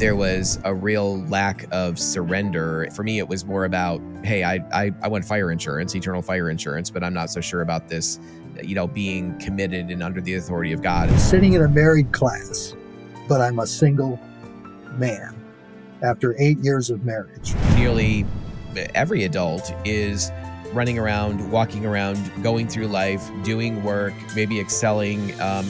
there was a real lack of surrender. For me, it was more about, hey, I want fire insurance, eternal fire insurance, but I'm not so sure about this, being committed and under the authority of God. Sitting in a married class, but I'm a single man after 8 years of marriage. Nearly every adult is running around, walking around, going through life, doing work, maybe excelling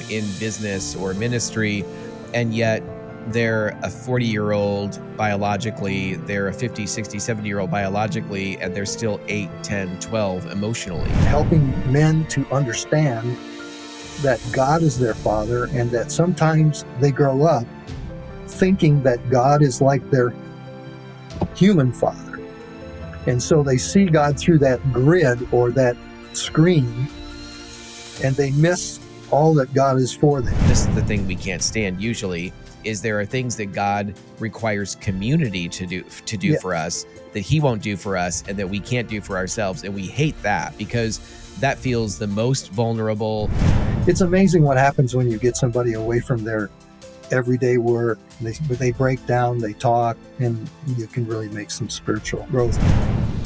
in business or ministry, and yet they're a 40-year-old biologically, they're a 50, 60, 70-year-old biologically, and they're still 8, 10, 12 emotionally. Helping men to understand that God is their father and that sometimes they grow up thinking that God is like their human father. And so they see God through that grid or that screen, and they miss all that God is for them. This is the thing we can't stand usually, is there are things that God requires community to do yes. for us that he won't do for us and that we can't do for ourselves. And we hate that because that feels the most vulnerable. It's amazing what happens when you get somebody away from their everyday work. They break down, they talk, and you can really make some spiritual growth.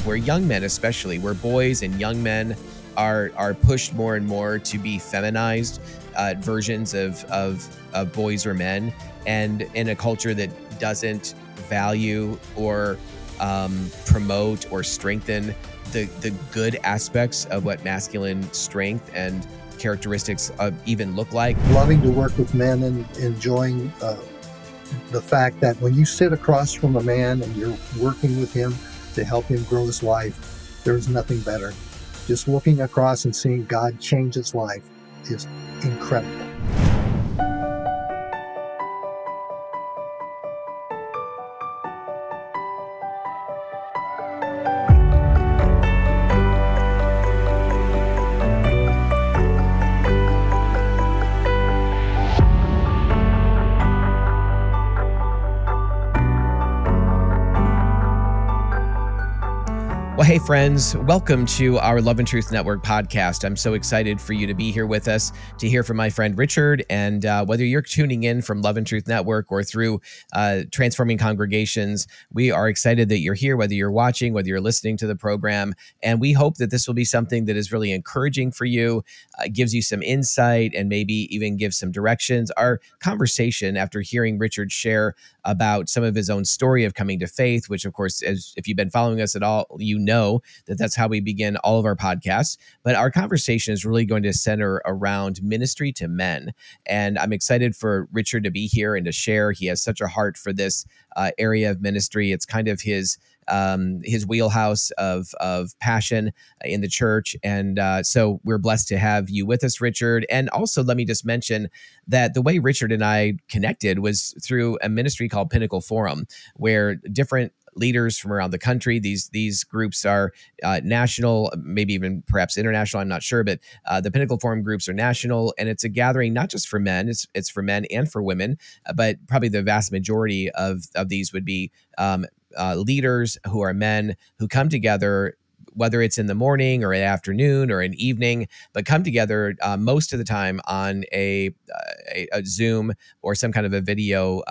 Where young men especially, where boys and young men are pushed more and more to be feminized versions of boys or men, and in a culture that doesn't value or promote or strengthen the good aspects of what masculine strength and characteristics even look like. Loving to work with men and enjoying the fact that when you sit across from a man and you're working with him to help him grow his life, there's nothing better. Just looking across and seeing God change his life is incredible. Hey friends, welcome to our Love and Truth Network podcast. I'm so excited for you to be here with us, to hear from my friend Richard, and whether you're tuning in from Love and Truth Network or through Transforming Congregations, we are excited that you're here, whether you're watching, whether you're listening to the program, and we hope that this will be something that is really encouraging for you, gives you some insight, and maybe even gives some directions. Our conversation after hearing Richard share about some of his own story of coming to faith, which of course, as if you've been following us at all, you know that that's how we begin all of our podcasts. But our conversation is really going to center around ministry to men. And I'm excited for Richard to be here and to share. He has such a heart for this area of ministry. It's kind of his wheelhouse of passion in the church. And so we're blessed to have you with us, Richard. And also, let me just mention that the way Richard and I connected was through a ministry called Pinnacle Forum, where different leaders from around the country. These groups are national, maybe even perhaps international, I'm not sure, but the Pinnacle Forum groups are national, and it's a gathering not just for men, it's for men and for women, but probably the vast majority of these would be leaders who are men who come together, whether it's in the morning or an afternoon or an evening, but come together most of the time on a Zoom or some kind of a video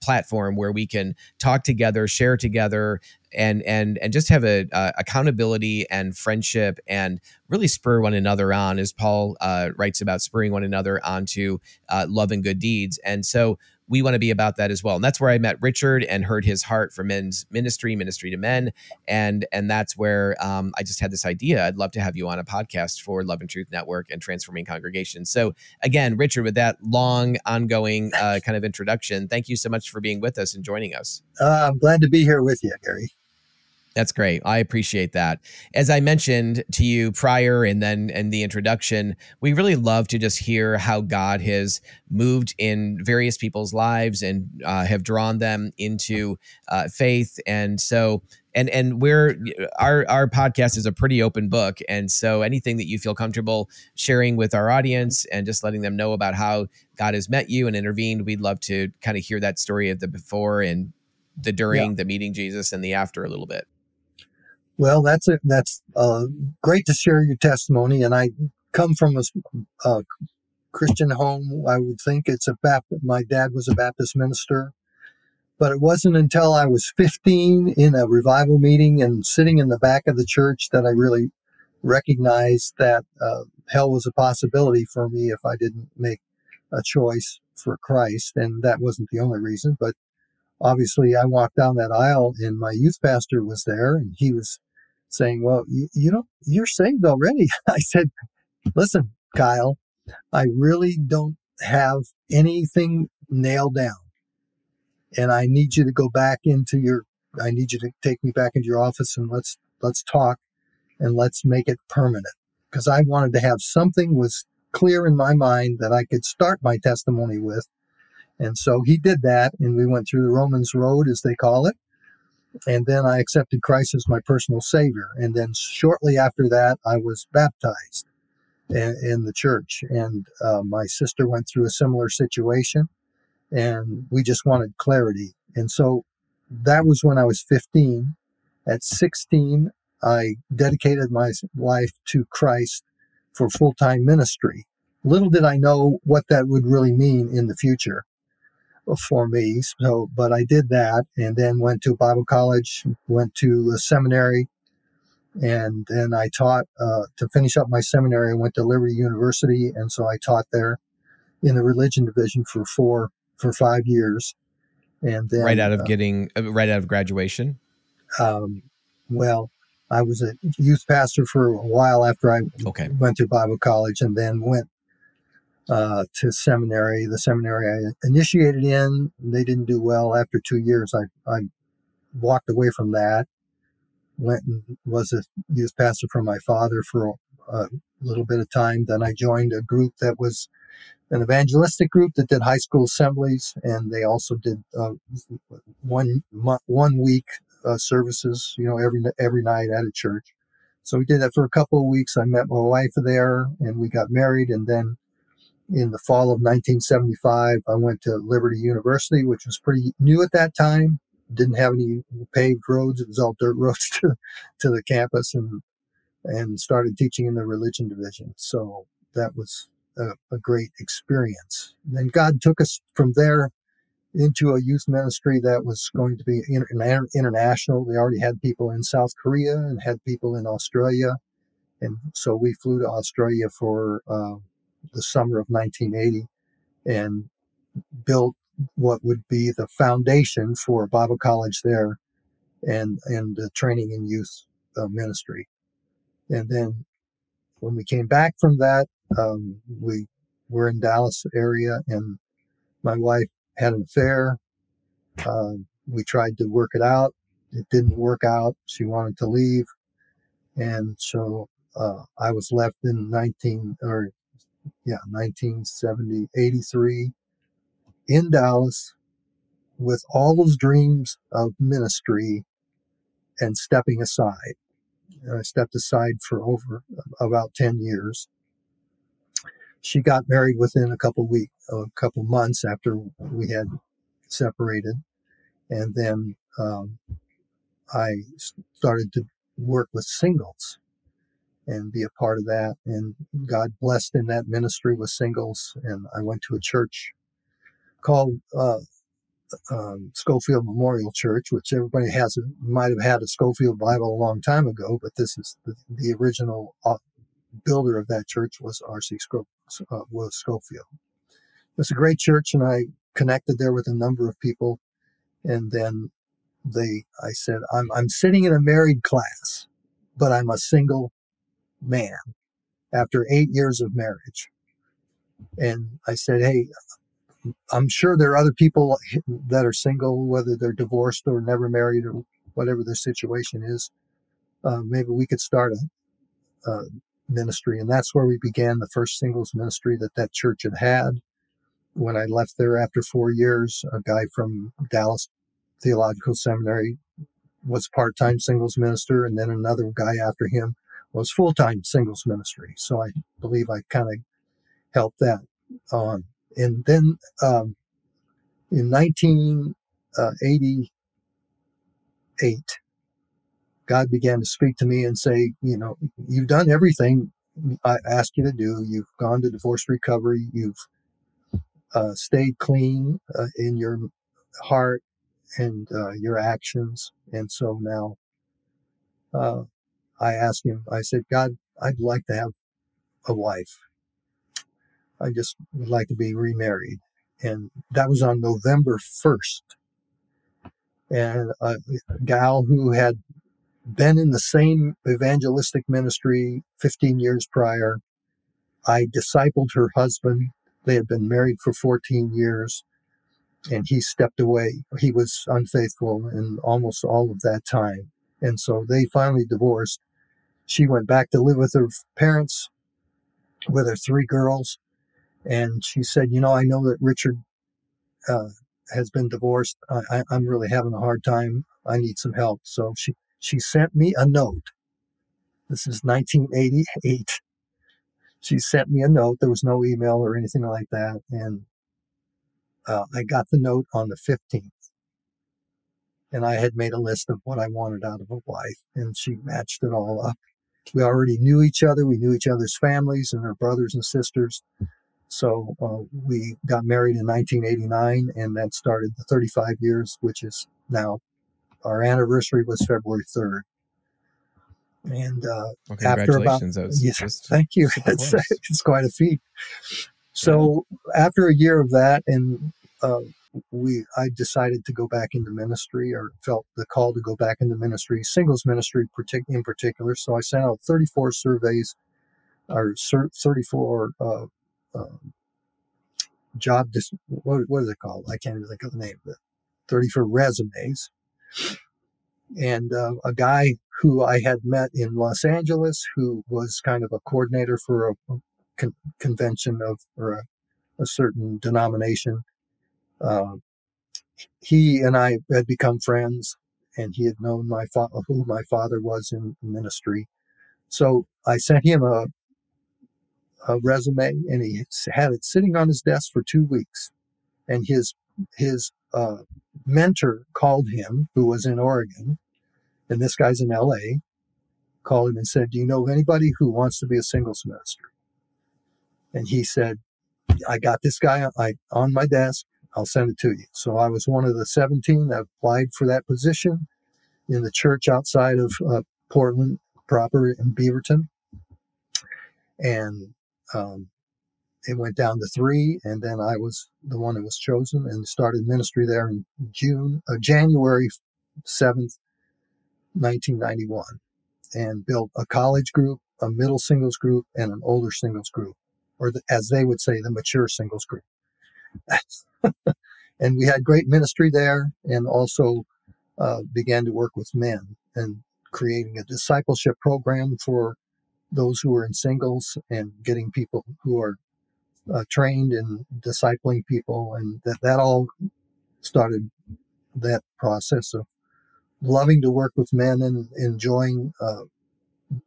platform where we can talk together, share together, and just have a accountability and friendship and really spur one another on, as Paul writes about spurring one another on to love and good deeds. And so we want to be about that as well. And that's where I met Richard and heard his heart for men's ministry to men. And that's where I just had this idea. I'd love to have you on a podcast for Love and Truth Network and Transforming Congregations. So again, Richard, with that long ongoing kind of introduction, thank you so much for being with us and joining us. I'm glad to be here with you, Gary. That's great. I appreciate that. As I mentioned to you prior and then in the introduction, we really love to just hear how God has moved in various people's lives and have drawn them into faith. And so, and we're our podcast is a pretty open book. And so anything that you feel comfortable sharing with our audience and just letting them know about how God has met you and intervened, we'd love to kind of hear that story of the before and the during, the meeting Jesus, and the after a little bit. Well, that's it. That's great to share your testimony. And I come from a Christian home. I would think my dad was a Baptist minister. But it wasn't until I was 15 in a revival meeting and sitting in the back of the church that I really recognized that hell was a possibility for me if I didn't make a choice for Christ. And that wasn't the only reason, but obviously I walked down that aisle and my youth pastor was there and he was saying, well, you're saved already. I said, listen, Kyle, I really don't have anything nailed down. And I need you to go back into I need you to take me back into your office and let's talk and let's make it permanent. Because I wanted to have something was clear in my mind that I could start my testimony with. And so he did that, and we went through the Romans Road, as they call it. And then I accepted Christ as my personal Savior. And then shortly after that, I was baptized in the church. And my sister went through a similar situation, and we just wanted clarity. And so that was when I was 15. At 16, I dedicated my life to Christ for full-time ministry. Little did I know what that would really mean in the future for me. So, but I did that, and then went to Bible college, went to a seminary, and then I taught to finish up my seminary. I went to Liberty University, and so I taught there in the religion division for 5 years, and then right out of graduation. Well, I was a youth pastor for a while after I went to Bible college, and then went to seminary. The seminary I initiated in, they didn't do well. After 2 years, I walked away from that, went and was a youth pastor for my father for a little bit of time. Then I joined a group that was an evangelistic group that did high school assemblies, and they also did one week services, every night at a church. So we did that for a couple of weeks. I met my wife there, and we got married. And then in the fall of 1975, I went to Liberty University, which was pretty new at that time. Didn't have any paved roads. It was all dirt roads to the campus, and started teaching in the religion division. So that was a great experience. And then God took us from there into a youth ministry that was going to be international. They already had people in South Korea and had people in Australia. And so we flew to Australia for the summer of 1980 and built what would be the foundation for Bible college there and training in youth ministry. And then when we came back from that, we were in Dallas area, and my wife had an affair. We tried to work it out. It didn't work out. She wanted to leave. And so I was left in 1983 in Dallas with all those dreams of ministry and stepping aside. And I stepped aside for about 10 years. She got married within a couple months after we had separated. And then I started to work with singles and be a part of that. And God blessed in that ministry with singles. And I went to a church called Scofield Memorial Church, which everybody might have had a Scofield Bible a long time ago, but this is the original builder of that church was R.C. Scofield. It was a great church, and I connected there with a number of people. And then I said, I'm sitting in a married class, but I'm a single man after 8 years of marriage. And I said, hey, I'm sure there are other people that are single, whether they're divorced or never married or whatever their situation is. Maybe we could start a ministry. And that's where we began the first singles ministry that church had. When I left there after 4 years, a guy from Dallas Theological Seminary was part-time singles minister, and then another guy after him was full-time singles ministry. So I believe I kind of helped that on. And then in 1988, God began to speak to me and say, you've done everything I asked you to do. You've gone to divorce recovery. You've stayed clean in your heart. and your actions. And so now I asked him, I said, God, I'd like to have a wife. I just would like to be remarried. And that was on November 1st. And a gal who had been in the same evangelistic ministry 15 years prior, I discipled her husband. They had been married for 14 years, and he stepped away. He was unfaithful in almost all of that time. And so they finally divorced. She went back to live with her parents, with her three girls. And she said, you know, I know that Richard has been divorced. I'm really having a hard time. I need some help. So she sent me a note. This is 1988. She sent me a note. There was no email or anything like that. And I got the note on the 15th. And I had made a list of what I wanted out of a wife, and she matched it all up. We already knew each other. We knew each other's families and her brothers and sisters. So we got married in 1989, and that started the 35 years, which is now our anniversary was February 3rd. And well, congratulations. After about, yes, thank you. It's quite a feat. So after a year of that, and I decided to go back into ministry, or felt the call to go back into ministry, singles ministry in particular. So I sent out 34 surveys, or 34 job. What is it called? I can't even think of the name of it. 34 resumes. And a guy who I had met in Los Angeles, who was kind of a coordinator for a convention of, or a certain denomination. He and I had become friends, and he had known who my father was in ministry. So I sent him a resume, and he had it sitting on his desk for 2 weeks. And his mentor called him, who was in Oregon, and this guy's in LA, called him and said, do you know anybody who wants to be a singles minister? And he said, I got this guy on my desk. I'll send it to you. So I was one of the 17 that applied for that position in the church outside of Portland proper, in Beaverton. And it went down to 3, and then I was the one that was chosen and started ministry there in January 7th, 1991, and built a college group, a middle singles group, and an older singles group, or as they would say, the mature singles group. And we had great ministry there, and also began to work with men and creating a discipleship program for those who are in singles, and getting people who are trained in discipling people. And that all started that process of loving to work with men and enjoying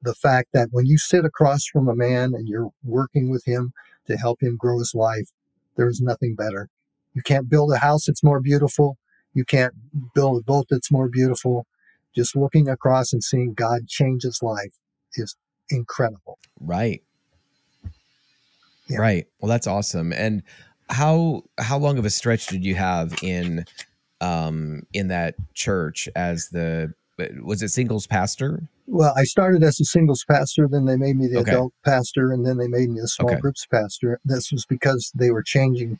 the fact that when you sit across from a man and you're working with him to help him grow his life, there is nothing better. You can't build a house that's more beautiful. You can't build a boat that's more beautiful. Just looking across and seeing God change his life is incredible. Right. Yeah. Right. Well, that's awesome. And how long of a stretch did you have in that church as was it singles pastor? Well, I started as a singles pastor, then they made me the adult pastor, and then they made me the small groups pastor. This was because they were changing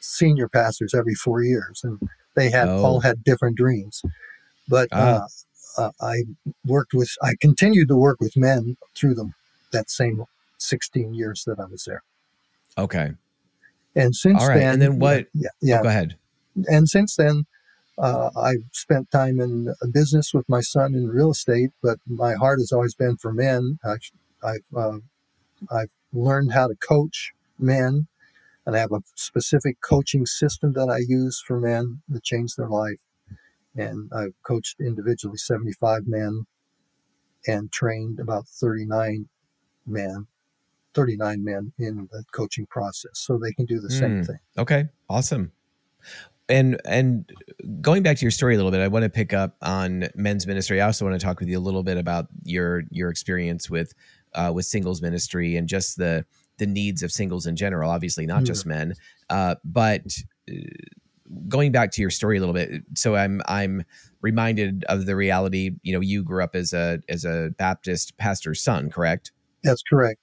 senior pastors every 4 years, and they had all had different dreams. But I continued to work with men through that same 16 years that I was there. Okay. And since then... And then what... Yeah. Oh, go ahead. And since then... I spent time in business with my son in real estate, but my heart has always been for men. I've learned how to coach men, and I have a specific coaching system that I use for men that change their life. And I've coached individually 75 men and trained about 39 men in the coaching process, so they can do the same thing. Okay, awesome. And going back to your story a little bit, I want to pick up on men's ministry. I also want to talk with you a little bit about your experience with singles ministry, and just the needs of singles in general, obviously not just men, but going back to your story a little bit, so I'm reminded of the reality. You know, you grew up as a Baptist pastor's son, correct? That's correct.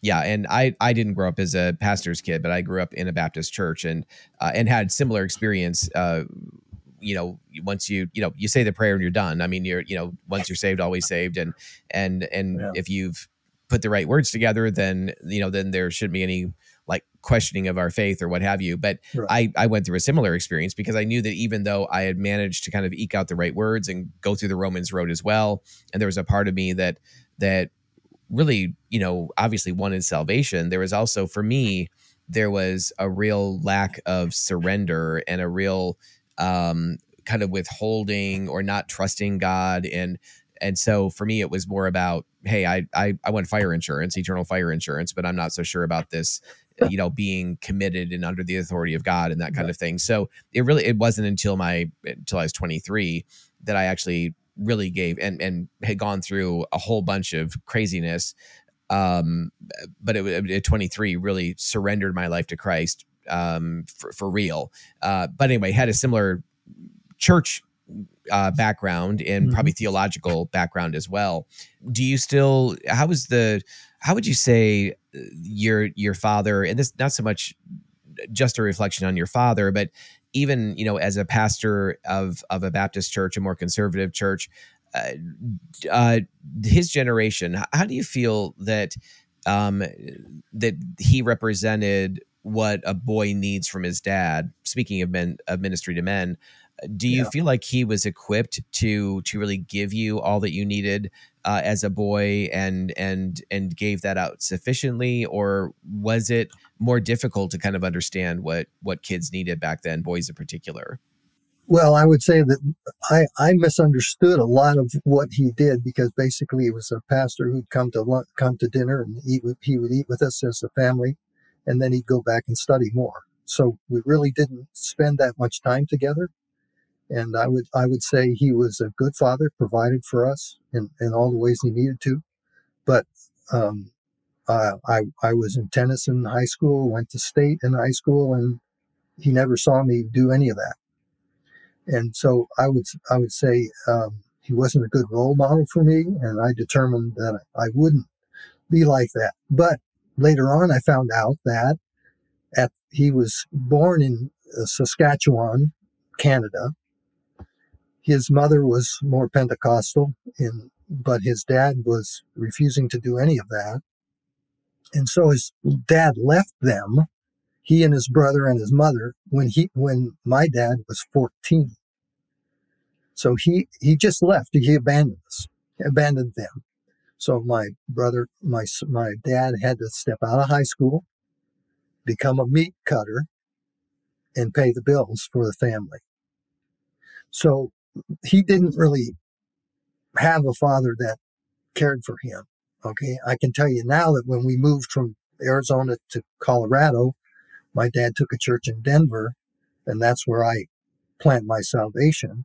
Yeah, and I didn't grow up as a pastor's kid, but I grew up in a Baptist church and had similar experience. You know, once you say the prayer and you're done. I mean, once you're saved, always saved, and yeah. If you've put the right words together, then there shouldn't be any like questioning of our faith or what have you. But right. I went through a similar experience because I knew that even though I had managed to kind of eke out the right words and go through the Romans Road as well, and there was a part of me that really, you know, obviously wanted salvation, there was also, for me, there was a real lack of surrender and a real kind of withholding or not trusting God. And so for me, it was more about, hey, I want fire insurance, eternal fire insurance, but I'm not so sure about this, you know, being committed and under the authority of God and that kind of thing. So it wasn't until I was 23 that I actually really gave and had gone through a whole bunch of craziness. But at 23 really surrendered my life to Christ, for real. But anyway, had a similar church background and probably theological background as well. Do you still? How would you say your father? And this not so much just a reflection on your father, but even, you know, as a pastor of a Baptist church, a more conservative church, his generation. How do you feel that he represented what a boy needs from his dad? Speaking of men, of ministry to men. Do you feel like he was equipped to really give you all that you needed as a boy and gave that out sufficiently? Or was it more difficult to kind of understand what kids needed back then, boys in particular? Well, I would say that I misunderstood a lot of what he did, because basically he was a pastor who'd come to dinner and he would eat with us as a family, and then he'd go back and study more. So we really didn't spend that much time together. And I would say he was a good father, provided for us in all the ways he needed to. But I was in Tennyson High School, went to State in high school, and he never saw me do any of that. And so I would say he wasn't a good role model for me, and I determined that I wouldn't be like that. But later on, I found out that he was born in Saskatchewan, Canada. His mother was more Pentecostal, but his dad was refusing to do any of that. And so his dad left them, he and his brother and his mother, when my dad was 14. So he just left. He abandoned them. So my dad had to step out of high school, become a meat cutter, and pay the bills for the family. So he didn't really have a father that cared for him. Okay. I can tell you now that when we moved from Arizona to Colorado, my dad took a church in Denver, and that's where I planned my salvation.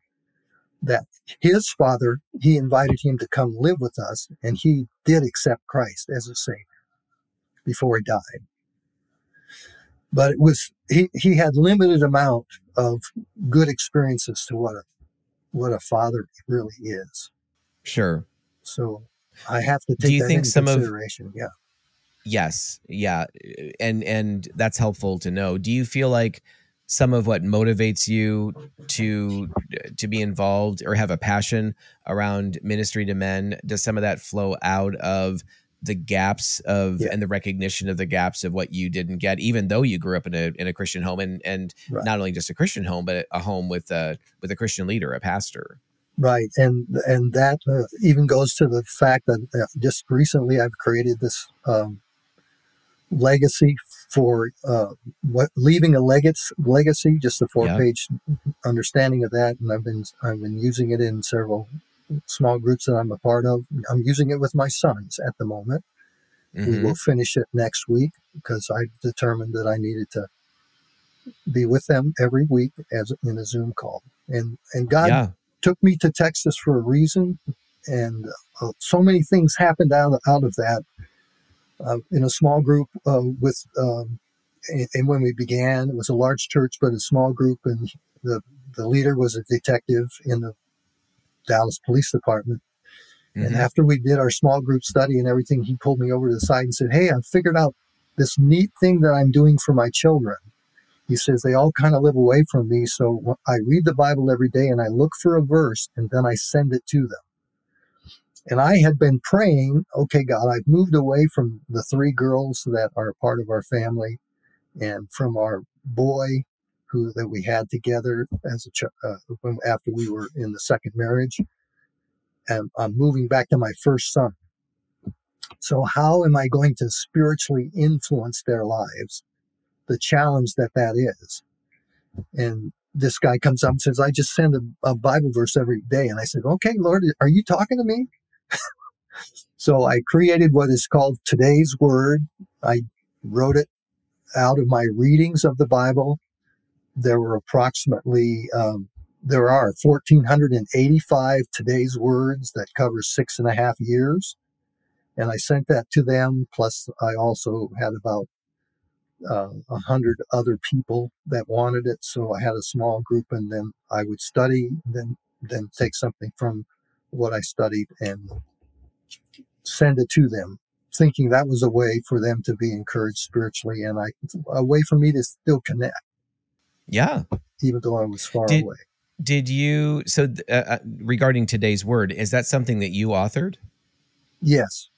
That his father, he invited him to come live with us, and he did accept Christ as a savior before he died. But it was, he had limited amount of good experiences to what a father really is. Sure. So I have to take that into consideration. Yes. Yeah. And that's helpful to know. Do you feel like some of what motivates you to be involved or have a passion around ministry to men, does some of that flow out of the gaps of and the recognition of the gaps of what you didn't get, even though you grew up in a Christian home and right. Not only just a Christian home, but a home with a Christian leader, a pastor. Right. And that even goes to the fact that just recently I've created this legacy for leaving a legacy, just a 4-page understanding of that. And I've been using it in several small groups that I'm a part of. I'm using it with my sons at the moment. We will finish it next week because I determined that I needed to be with them every week in a Zoom call. And God took me to Texas for a reason, and so many things happened out of that. In a small group with And when we began, it was a large church, but a small group, and the leader was a detective in the Dallas Police Department. Mm-hmm. And after we did our small group study and everything, he pulled me over to the side and said, "Hey, I've figured out this neat thing that I'm doing for my children." He says, "They all kind of live away from me, so I read the Bible every day and I look for a verse and then I send it to them." And I had been praying, "Okay, God, I've moved away from the three girls that are part of our family and from our boy that we had together as after we were in the second marriage. And I'm moving back to my first son. So how am I going to spiritually influence their lives? The challenge that is." And this guy comes up and says, "I just send a Bible verse every day." And I said, "Okay, Lord, are you talking to me?" So I created what is called Today's Word. I wrote it out of my readings of the Bible. There were approximately, 1,485 Today's Words that cover 6.5 years. And I sent that to them. Plus I also had about 100 other people that wanted it. So I had a small group, and then I would study, then take something from what I studied and send it to them, thinking that was a way for them to be encouraged spiritually and a way for me to still connect. Yeah. Even though I was far away. Did you, so regarding Today's Word, is that something that you authored? Yes.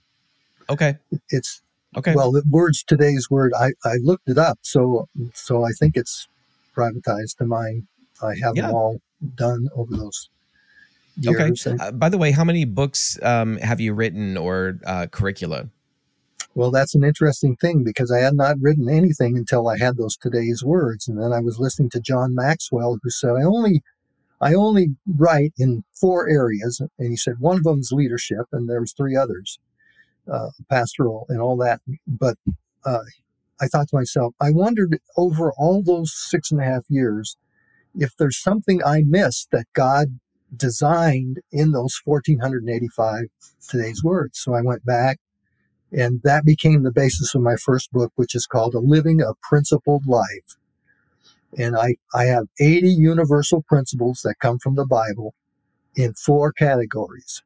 Okay. It's, okay. Well, the words Today's Word, I looked it up, so I think it's privatized to mine. I have them all done over those years. Okay. By the way, how many books have you written or curricula? Well, that's an interesting thing, because I had not written anything until I had those Today's Words. And then I was listening to John Maxwell, who said, I only write in 4 areas. And he said one of them is leadership, and there was 3 others. Pastoral and all that. But I thought to myself, I wondered over all those 6.5 years if there's something I missed that God designed in those 1,485 Today's Words. So I went back, and that became the basis of my first book, which is called A Living a Principled Life. And I have 80 universal principles that come from the Bible in 4 categories.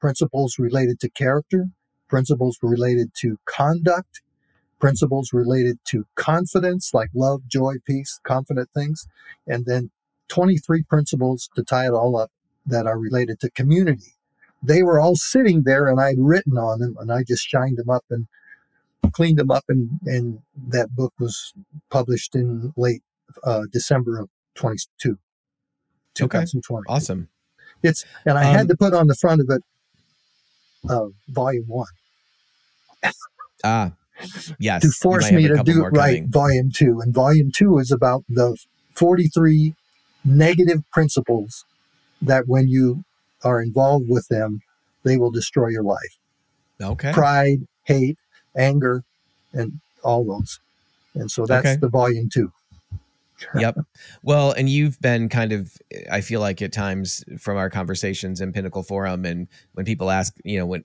Principles related to character, principles related to conduct, principles related to confidence, like love, joy, peace, confident things, and then 23 principles to tie it all up that are related to community. They were all sitting there, and I'd written on them, and I just shined them up and cleaned them up, and that book was published in late December of 2020. Awesome. And I had to put on the front of it, Volume 1. Yes. To force me to write Volume 2. And Volume 2 is about the 43 negative principles that when you are involved with them, they will destroy your life. Okay. Pride, hate, anger, and all those. And so that's the Volume 2. Yep. Well, and you've been kind of, I feel like at times from our conversations in Pinnacle Forum, and when people ask, when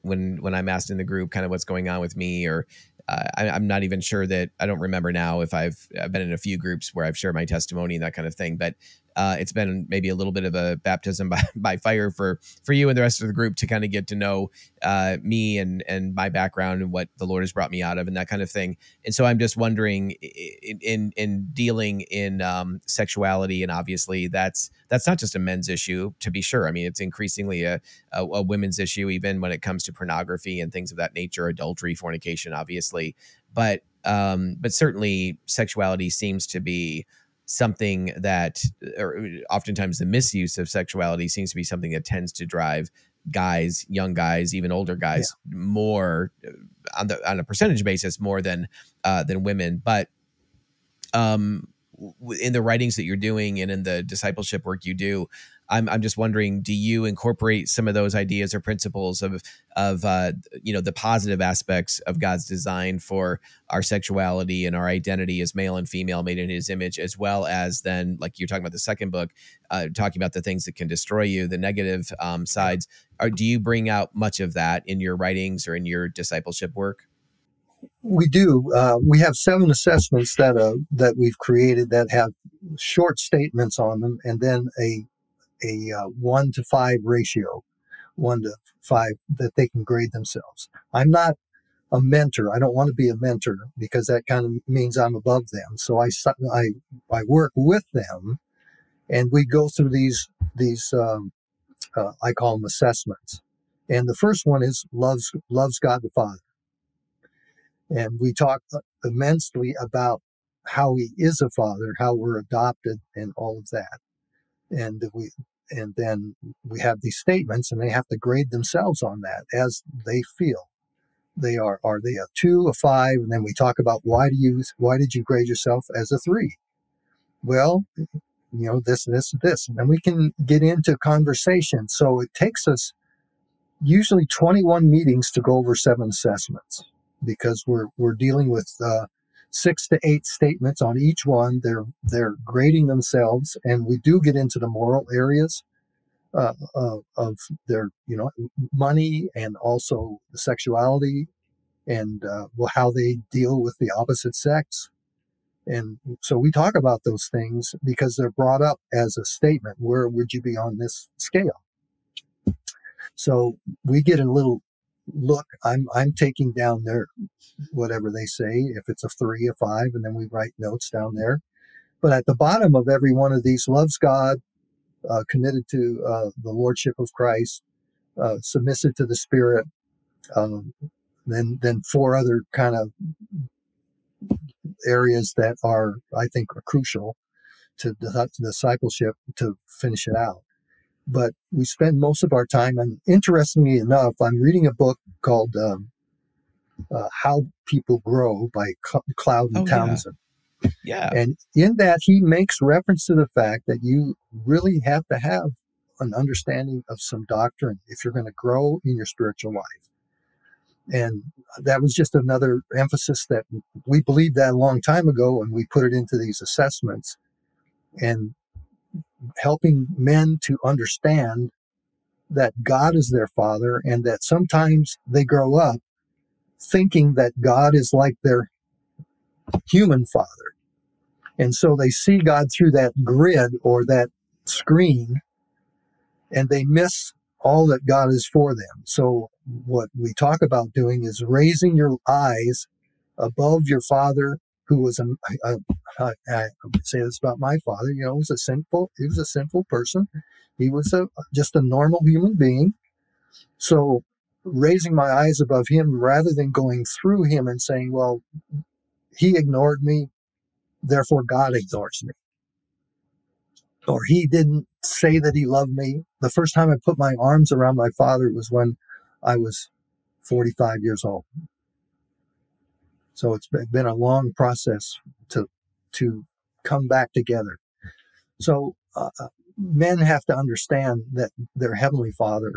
I'm asked in the group kind of what's going on with me, or I'm not even sure that, I don't remember now if I've been in a few groups where I've shared my testimony and that kind of thing, but it's been maybe a little bit of a baptism by fire for you and the rest of the group to kind of get to know me and my background and what the Lord has brought me out of and that kind of thing. And so I'm just wondering, in dealing in sexuality, and obviously that's not just a men's issue, to be sure. I mean, it's increasingly a women's issue, even when it comes to pornography and things of that nature, adultery, fornication, obviously. But certainly sexuality seems to be something that, or oftentimes the misuse of sexuality seems to be something that tends to drive guys, young guys, even older guys, more on a percentage basis, more than women. But in the writings that you're doing and in the discipleship work you do, I'm just wondering, do you incorporate some of those ideas or principles of the positive aspects of God's design for our sexuality and our identity as male and female made in his image, as well as then, like you're talking about the second book, talking about the things that can destroy you, the negative sides. Or do you bring out much of that in your writings or in your discipleship work? We do. We have 7 assessments that we've created that have short statements on them, and then a 1 to 5 ratio, 1 to 5 that they can grade themselves. I'm not a mentor. I don't want to be a mentor because that kind of means I'm above them. So I work with them, and we go through these I call them assessments. And the first one is loves God the Father. And we talk immensely about how he is a father, how we're adopted, and all of that. And then we have these statements, and they have to grade themselves on that as they feel. They are they a 2, a 5? And then we talk about why did you grade yourself as a 3? Well, this. And we can get into conversation. So it takes us usually 21 meetings to go over 7 assessments, because we're dealing with 6 to 8 statements on each one. They're grading themselves, and we do get into the moral areas of their money, and also the sexuality, and how they deal with the opposite sex. And so we talk about those things because they're brought up as a statement. Where would you be on this scale? So we get a little look. I'm taking down their whatever they say, if it's a 3, a 5, and then we write notes down there. But at the bottom of every one of these, loves God, committed to the Lordship of Christ, submissive to the Spirit, then 4 other kind of areas that are, I think, are crucial to discipleship to finish it out. But we spend most of our time, and interestingly enough, I'm reading a book called How People Grow by Cloud and Townsend. Yeah. And in that, he makes reference to the fact that you really have to have an understanding of some doctrine if you're going to grow in your spiritual life. And that was just another emphasis that we believed that a long time ago, and we put it into these assessments. And helping men to understand that God is their father, and that sometimes they grow up thinking that God is like their human father. And so they see God through that grid or that screen, and they miss all that God is for them. So what we talk about doing is raising your eyes above your father, who was I say this about my father, he was a sinful person. He was just a normal human being. So raising my eyes above him rather than going through him and saying, well, he ignored me, therefore God ignores me. Or he didn't say that he loved me. The first time I put my arms around my father was when I was 45 years old. So it's been a long process to come back together. So men have to understand that their Heavenly Father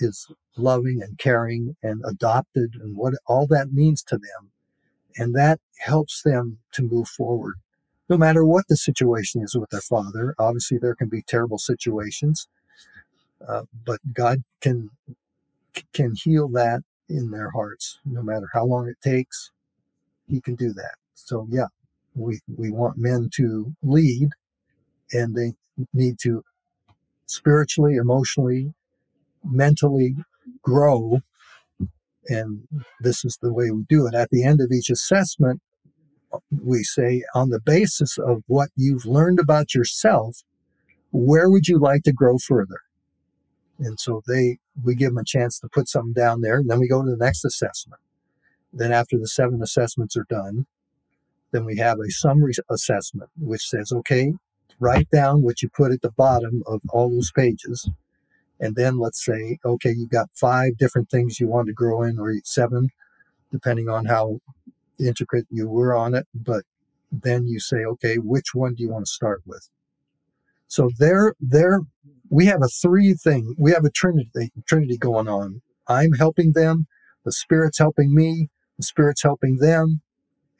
is loving and caring and adopted, and what all that means to them. And that helps them to move forward, no matter what the situation is with their father. Obviously, there can be terrible situations, but God can heal that in their hearts, no matter how long it takes. He can do that. So yeah, we want men to lead, and they need to spiritually, emotionally, mentally grow. And this is the way we do it. At the end of each assessment, we say, on the basis of what you've learned about yourself, where would you like to grow further? And so we give them a chance to put something down there, and then we go to the next assessment. Then after the 7 assessments are done, then we have a summary assessment, which says, okay, write down what you put at the bottom of all those pages. And then let's say, okay, you got 5 different things you want to grow in, or 7, depending on how intricate you were on it. But then you say, okay, which one do you want to start with? So we have a 3 thing. We have a trinity going on. I'm helping them. The Spirit's helping me, the Spirit's helping them,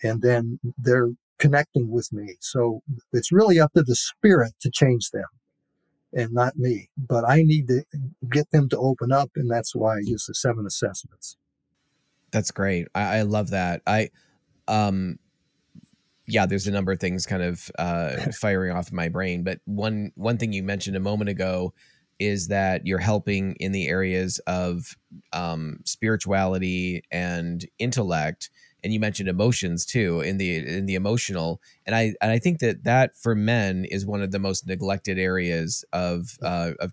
and then they're connecting with me. So it's really up to the Spirit to change them and not me. But I need to get them to open up, and that's why I use the 7 assessments. That's great. I love that. Yeah, there's a number of things kind of firing off in my brain, but one thing you mentioned a moment ago is that you're helping in the areas of spirituality and intellect, and you mentioned emotions too, in the emotional. And I think that for men is one of the most neglected areas of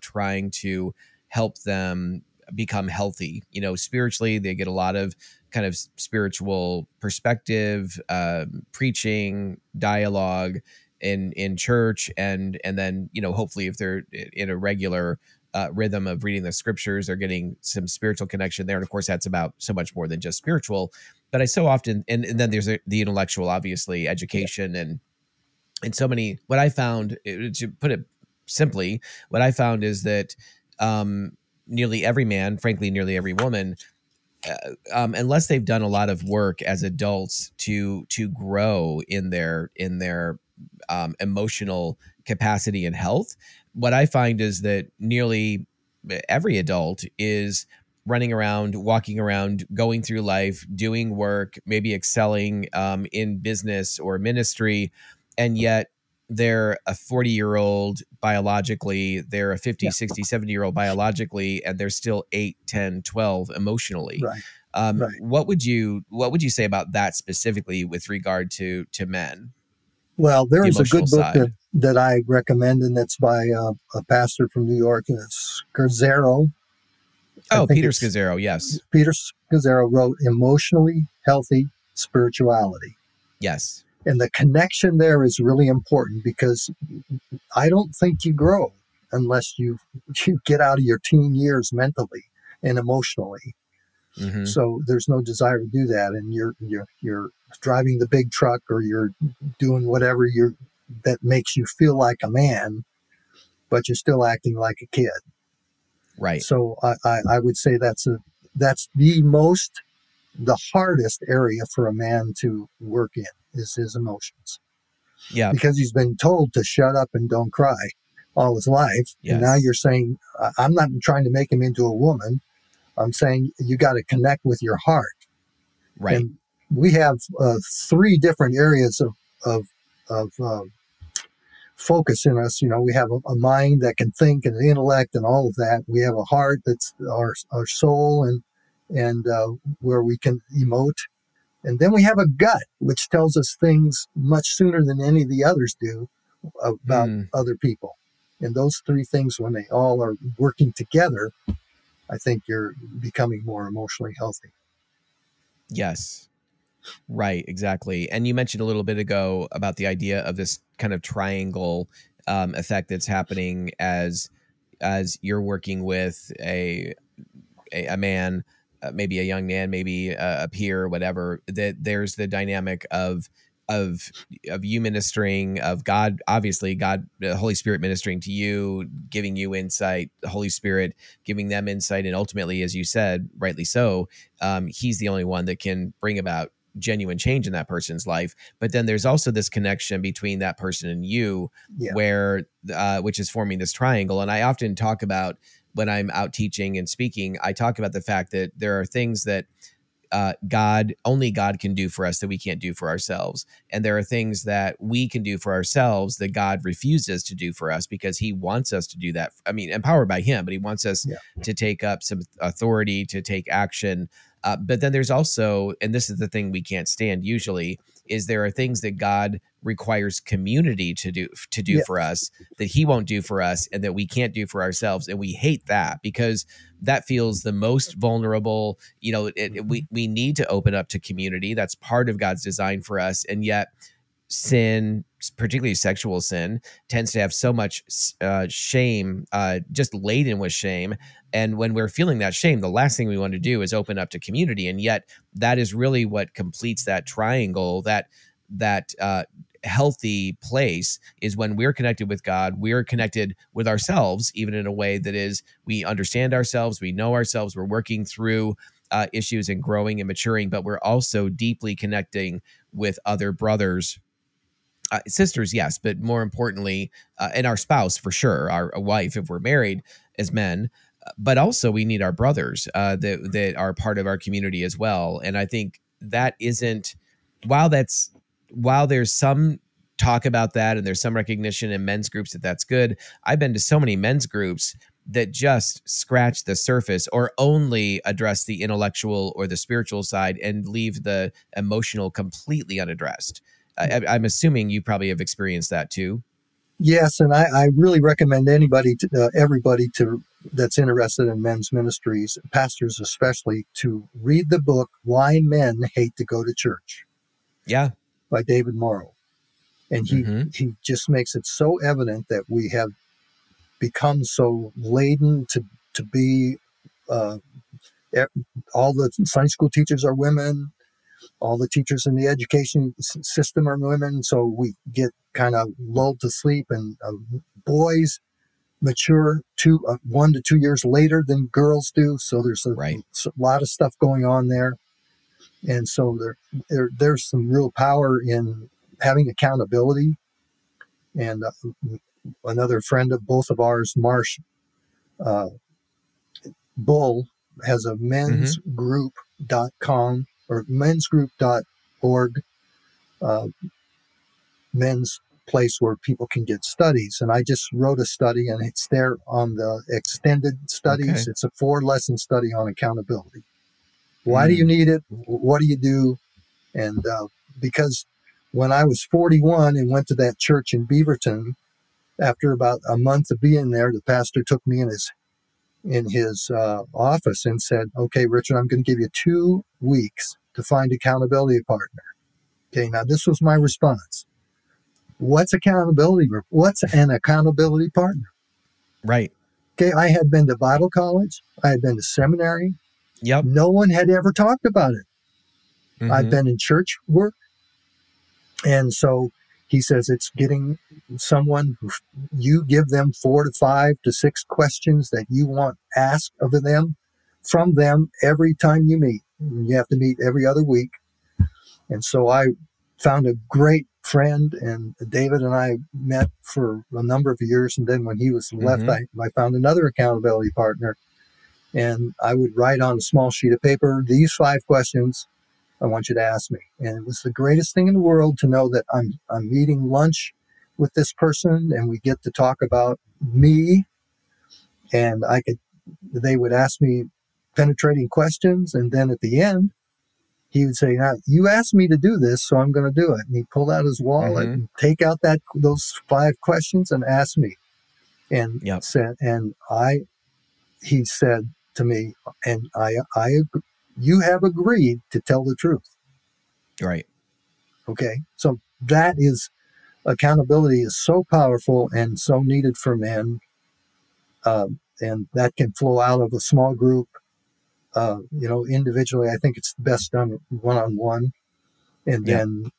trying to help them become healthy. You know, spiritually, they get a lot of kind of spiritual perspective, preaching, dialogue in church. And then, you know, hopefully if they're in a regular rhythm of reading the scriptures, they're getting some spiritual connection there. And of course, that's about so much more than just spiritual, but I so often, and then there's the intellectual, obviously education, yeah. and so many, what I found, to put it simply, what I found is that, nearly every man, frankly, nearly every woman, unless they've done a lot of work as adults to grow in their emotional capacity and health, what I find is that nearly every adult is running around, walking around, going through life, doing work, maybe excelling in business or ministry, and yet they're a 40-year-old biologically, they're a 50, yeah. 60, 70-year-old biologically, and they're still 8, 10, 12 emotionally. Right. Right. What would you say about that specifically with regard to men? Well, there is a good book that I recommend, and that's by a pastor from New York, and it's Scazzero. Oh, Peter Scazzero, yes. Peter Scazzero wrote Emotionally Healthy Spirituality. Yes. And the connection there is really important, because I don't think you grow unless you get out of your teen years mentally and emotionally. Mm-hmm. So there's no desire to do that, and you're driving the big truck, or you're doing whatever that makes you feel like a man, but you're still acting like a kid. Right. So I would say that's the hardest area for a man to work in. Is his emotions. Yeah. Because he's been told to shut up and don't cry all his life. Yes. And now you're saying, I'm not trying to make him into a woman. I'm saying you got to connect with your heart. Right. And we have three different areas of focus in us. You know, we have a mind that can think, and an intellect and all of that. We have a heart that's our soul and where we can emote. And then we have a gut, which tells us things much sooner than any of the others do about other people. And those three things, when they all are working together, I think you're becoming more emotionally healthy. Yes. Right. Exactly. And you mentioned a little bit ago about the idea of this kind of triangle effect that's happening as you're working with a man, maybe a young man, maybe a peer, whatever, that there's the dynamic of you ministering, of God, obviously God, the Holy Spirit ministering to you, giving you insight, the Holy Spirit giving them insight. And ultimately, as you said, rightly so, he's the only one that can bring about genuine change in that person's life. But then there's also this connection between that person and you, yeah. which is forming this triangle. And I often talk about, when I'm out teaching and speaking, I talk about the fact that there are things that only God can do for us that we can't do for ourselves. And there are things that we can do for ourselves that God refuses to do for us, because he wants us to do that. I mean, empowered by him, but he wants us to take up some authority, to take action. But then there's also, and this is the thing we can't stand usually, is there are things that God requires community to do yes. for us, that he won't do for us and that we can't do for ourselves. And we hate that, because that feels the most vulnerable. You know, we need to open up to community. That's part of God's design for us. And yet sin, particularly sexual sin, tends to have so much shame, just laden with shame. And when we're feeling that shame, the last thing we want to do is open up to community. And yet that is really what completes that triangle, that healthy place is when we're connected with God, we're connected with ourselves, even in a way that is, we understand ourselves, we know ourselves, we're working through issues and growing and maturing, but we're also deeply connecting with other brothers, sisters, yes, but more importantly, and our spouse for sure, our wife, if we're married as men, But also we need our brothers that are part of our community as well. And I think that isn't, while there's some talk about that and there's some recognition in men's groups that that's good, I've been to so many men's groups that just scratch the surface or only address the intellectual or the spiritual side and leave the emotional completely unaddressed. I'm assuming you probably have experienced that too. Yes, and I really recommend everybody that's interested in men's ministries, pastors especially, to read the book "Why Men Hate to Go to Church." Yeah, by David Morrow, and he just makes it so evident that we have become so laden to be all the Sunday school teachers are women, all the teachers in the education system are women, so we get kind of lulled to sleep, and boys mature 1 to 2 years later than girls do. So there's a lot of stuff going on there. And so there's some real power in having accountability. And another friend of both of ours, Marsh Bull, has a mensgroup.com or mensgroup.org men's place where people can get studies. And I just wrote a study, and it's there on the extended studies. Okay. It's a 4-lesson study on accountability. Why do you need it? What do you do? And because when I was 41 and went to that church in Beaverton, after about a month of being there, the pastor took me in his office and said, "Okay, Richard, I'm going to give you 2 weeks to find accountability partner." Okay, now this was my response. What's an accountability partner? Right. Okay, I had been to Bible college. I had been to seminary. Yep. No one had ever talked about it. Mm-hmm. I've been in church work. And so he says it's getting someone who you give them 4 to 5 to 6 questions that you want asked of them from them every time you meet. You have to meet every other week. And so I found a great friend, and David and I met for a number of years, and then when he was left, I found another accountability partner, and I would write on a small sheet of paper, "These 5 questions I want you to ask me." And it was the greatest thing in the world to know that I'm eating lunch with this person, and we get to talk about me, and they would ask me penetrating questions, and then at the end he would say, "Now, you asked me to do this, so I'm going to do it." And he pulled out his wallet and take out those 5 questions and asked me. And he said to me, "And I you have agreed to tell the truth." Right. Okay. So that is, accountability is so powerful and so needed for men. And that can flow out of a small group. Individually, I think it's best done one-on-one, and then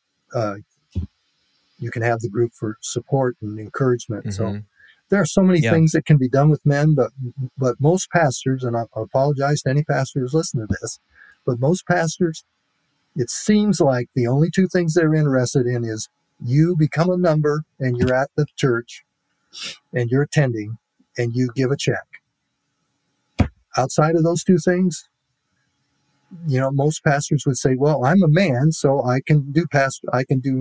you can have the group for support and encouragement. So there are so many things that can be done with men, but most pastors, and I apologize to any pastors listening to this, but most pastors, it seems like the only 2 things they're interested in is you become a number and you're at the church and you're attending and you give a check. Outside of those 2 things, most pastors would say, "Well, I'm a man, so I can do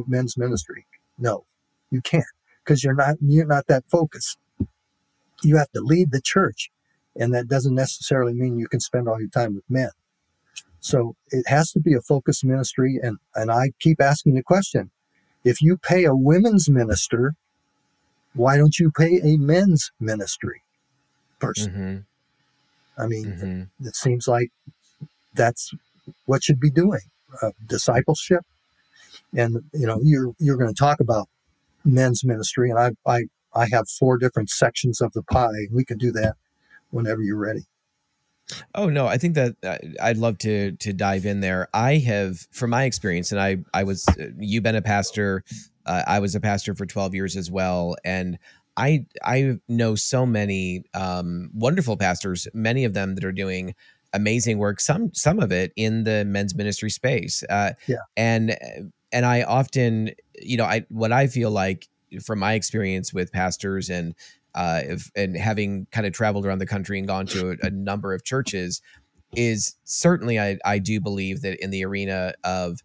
men's ministry." No, you can't, because you're not that focused. You have to lead the church, and that doesn't necessarily mean you can spend all your time with men. So it has to be a focused ministry, and I keep asking the question: if you pay a women's minister, why don't you pay a men's ministry person? Mm-hmm. I mean, it seems like that's what should be doing, discipleship. And, you're going to talk about men's ministry, and I have 4 different sections of the pie. We can do that whenever you're ready. Oh, no, I think that I'd love to dive in there. I have, from my experience, and you've been a pastor. I was a pastor for 12 years as well. And I know so many wonderful pastors, many of them that are doing amazing work, some of it in the men's ministry space. And I often, what I feel like from my experience with pastors and and having kind of traveled around the country and gone to a number of churches, is certainly I do believe that in the arena of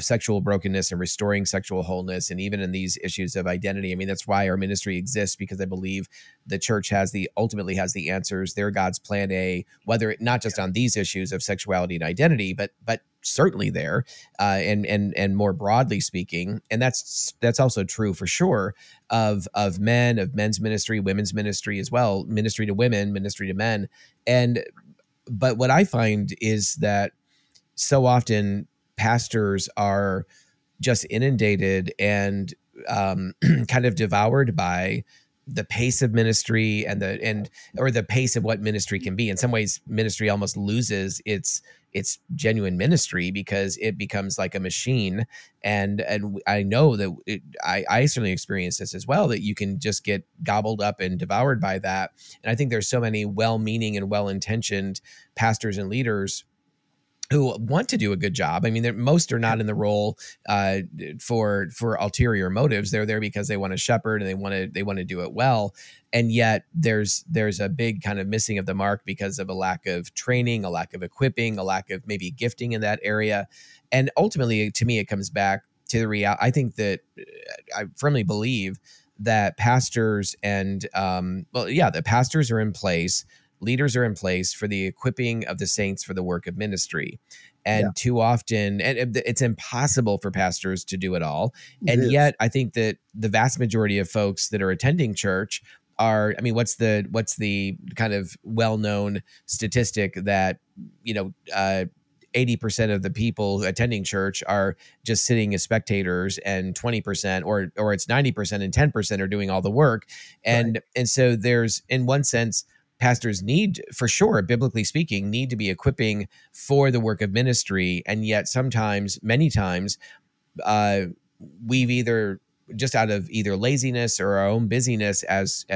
sexual brokenness and restoring sexual wholeness, and even in these issues of identity. I mean, that's why our ministry exists, because I believe the church ultimately has the answers. They're God's plan A, whether not just on these issues of sexuality and identity, but certainly there, and more broadly speaking. And that's also true for sure of men, of men's ministry, women's ministry as well, ministry to women, ministry to men. But what I find is that so often pastors are just inundated and kind of devoured by the pace of ministry or the pace of what ministry can be. In some ways, ministry almost loses its genuine ministry because it becomes like a machine. And I know that I certainly experienced this as well, that you can just get gobbled up and devoured by that. And I think there's so many well-meaning and well-intentioned pastors and leaders who want to do a good job. I mean, most are not in the role for ulterior motives. They're there because they want to shepherd and they want to do it well. And yet there's a big kind of missing of the mark because of a lack of training, a lack of equipping, a lack of maybe gifting in that area. And ultimately, to me, it comes back to the reality. I think that I firmly believe that pastors the pastors are in place. Leaders are in place for the equipping of the saints for the work of ministry. And too often, and it's impossible for pastors to do it all. And yet I think that the vast majority of folks that are attending church are, I mean, what's the kind of well-known statistic that, 80% of the people attending church are just sitting as spectators, and 20% or it's 90% and 10% are doing all the work. And, and so there's, in one sense, pastors need, for sure, biblically speaking, need to be equipping for the work of ministry. And yet many times, we've either just out of either laziness or our own busyness as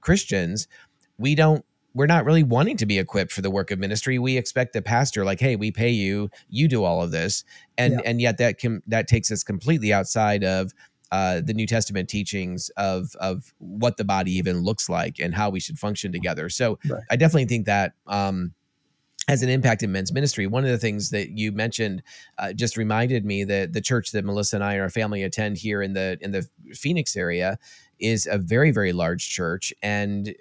Christians, we're not really wanting to be equipped for the work of ministry. We expect the pastor, like, hey, we pay you, you do all of this. And yet that takes us completely outside of the New Testament teachings of what the body even looks like and how we should function together. So I definitely think that has an impact in men's ministry. One of the things that you mentioned just reminded me that the church that Melissa and I and our family attend here in the Phoenix area is a very, very large church. And,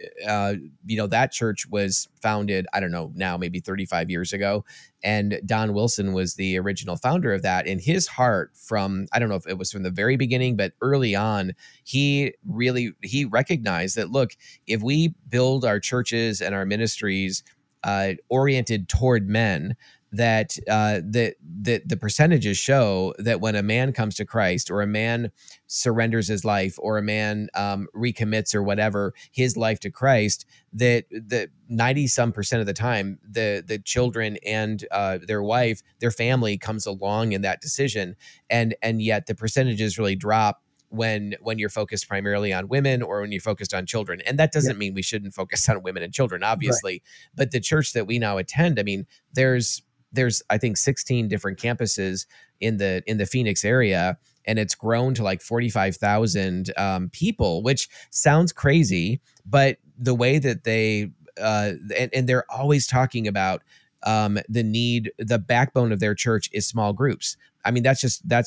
that church was founded, I don't know, now maybe 35 years ago. And Don Wilson was the original founder of that. In his heart, I don't know if it was from the very beginning, but early on, he recognized that, look, if we build our churches and our ministries oriented toward men, that the percentages show that when a man comes to Christ, or a man surrenders his life, or a man recommits or whatever his life to Christ, that the 90-some% of the time, the children and their wife, their family comes along in that decision, and yet the percentages really drop when you're focused primarily on women or when you're focused on children. And that doesn't mean we shouldn't focus on women and children, obviously, but the church that we now attend, I mean, there's I think 16 different campuses in the Phoenix area, and it's grown to like 45,000 people, which sounds crazy, but the way that they and they're always talking about the backbone of their church is small groups. I mean, that's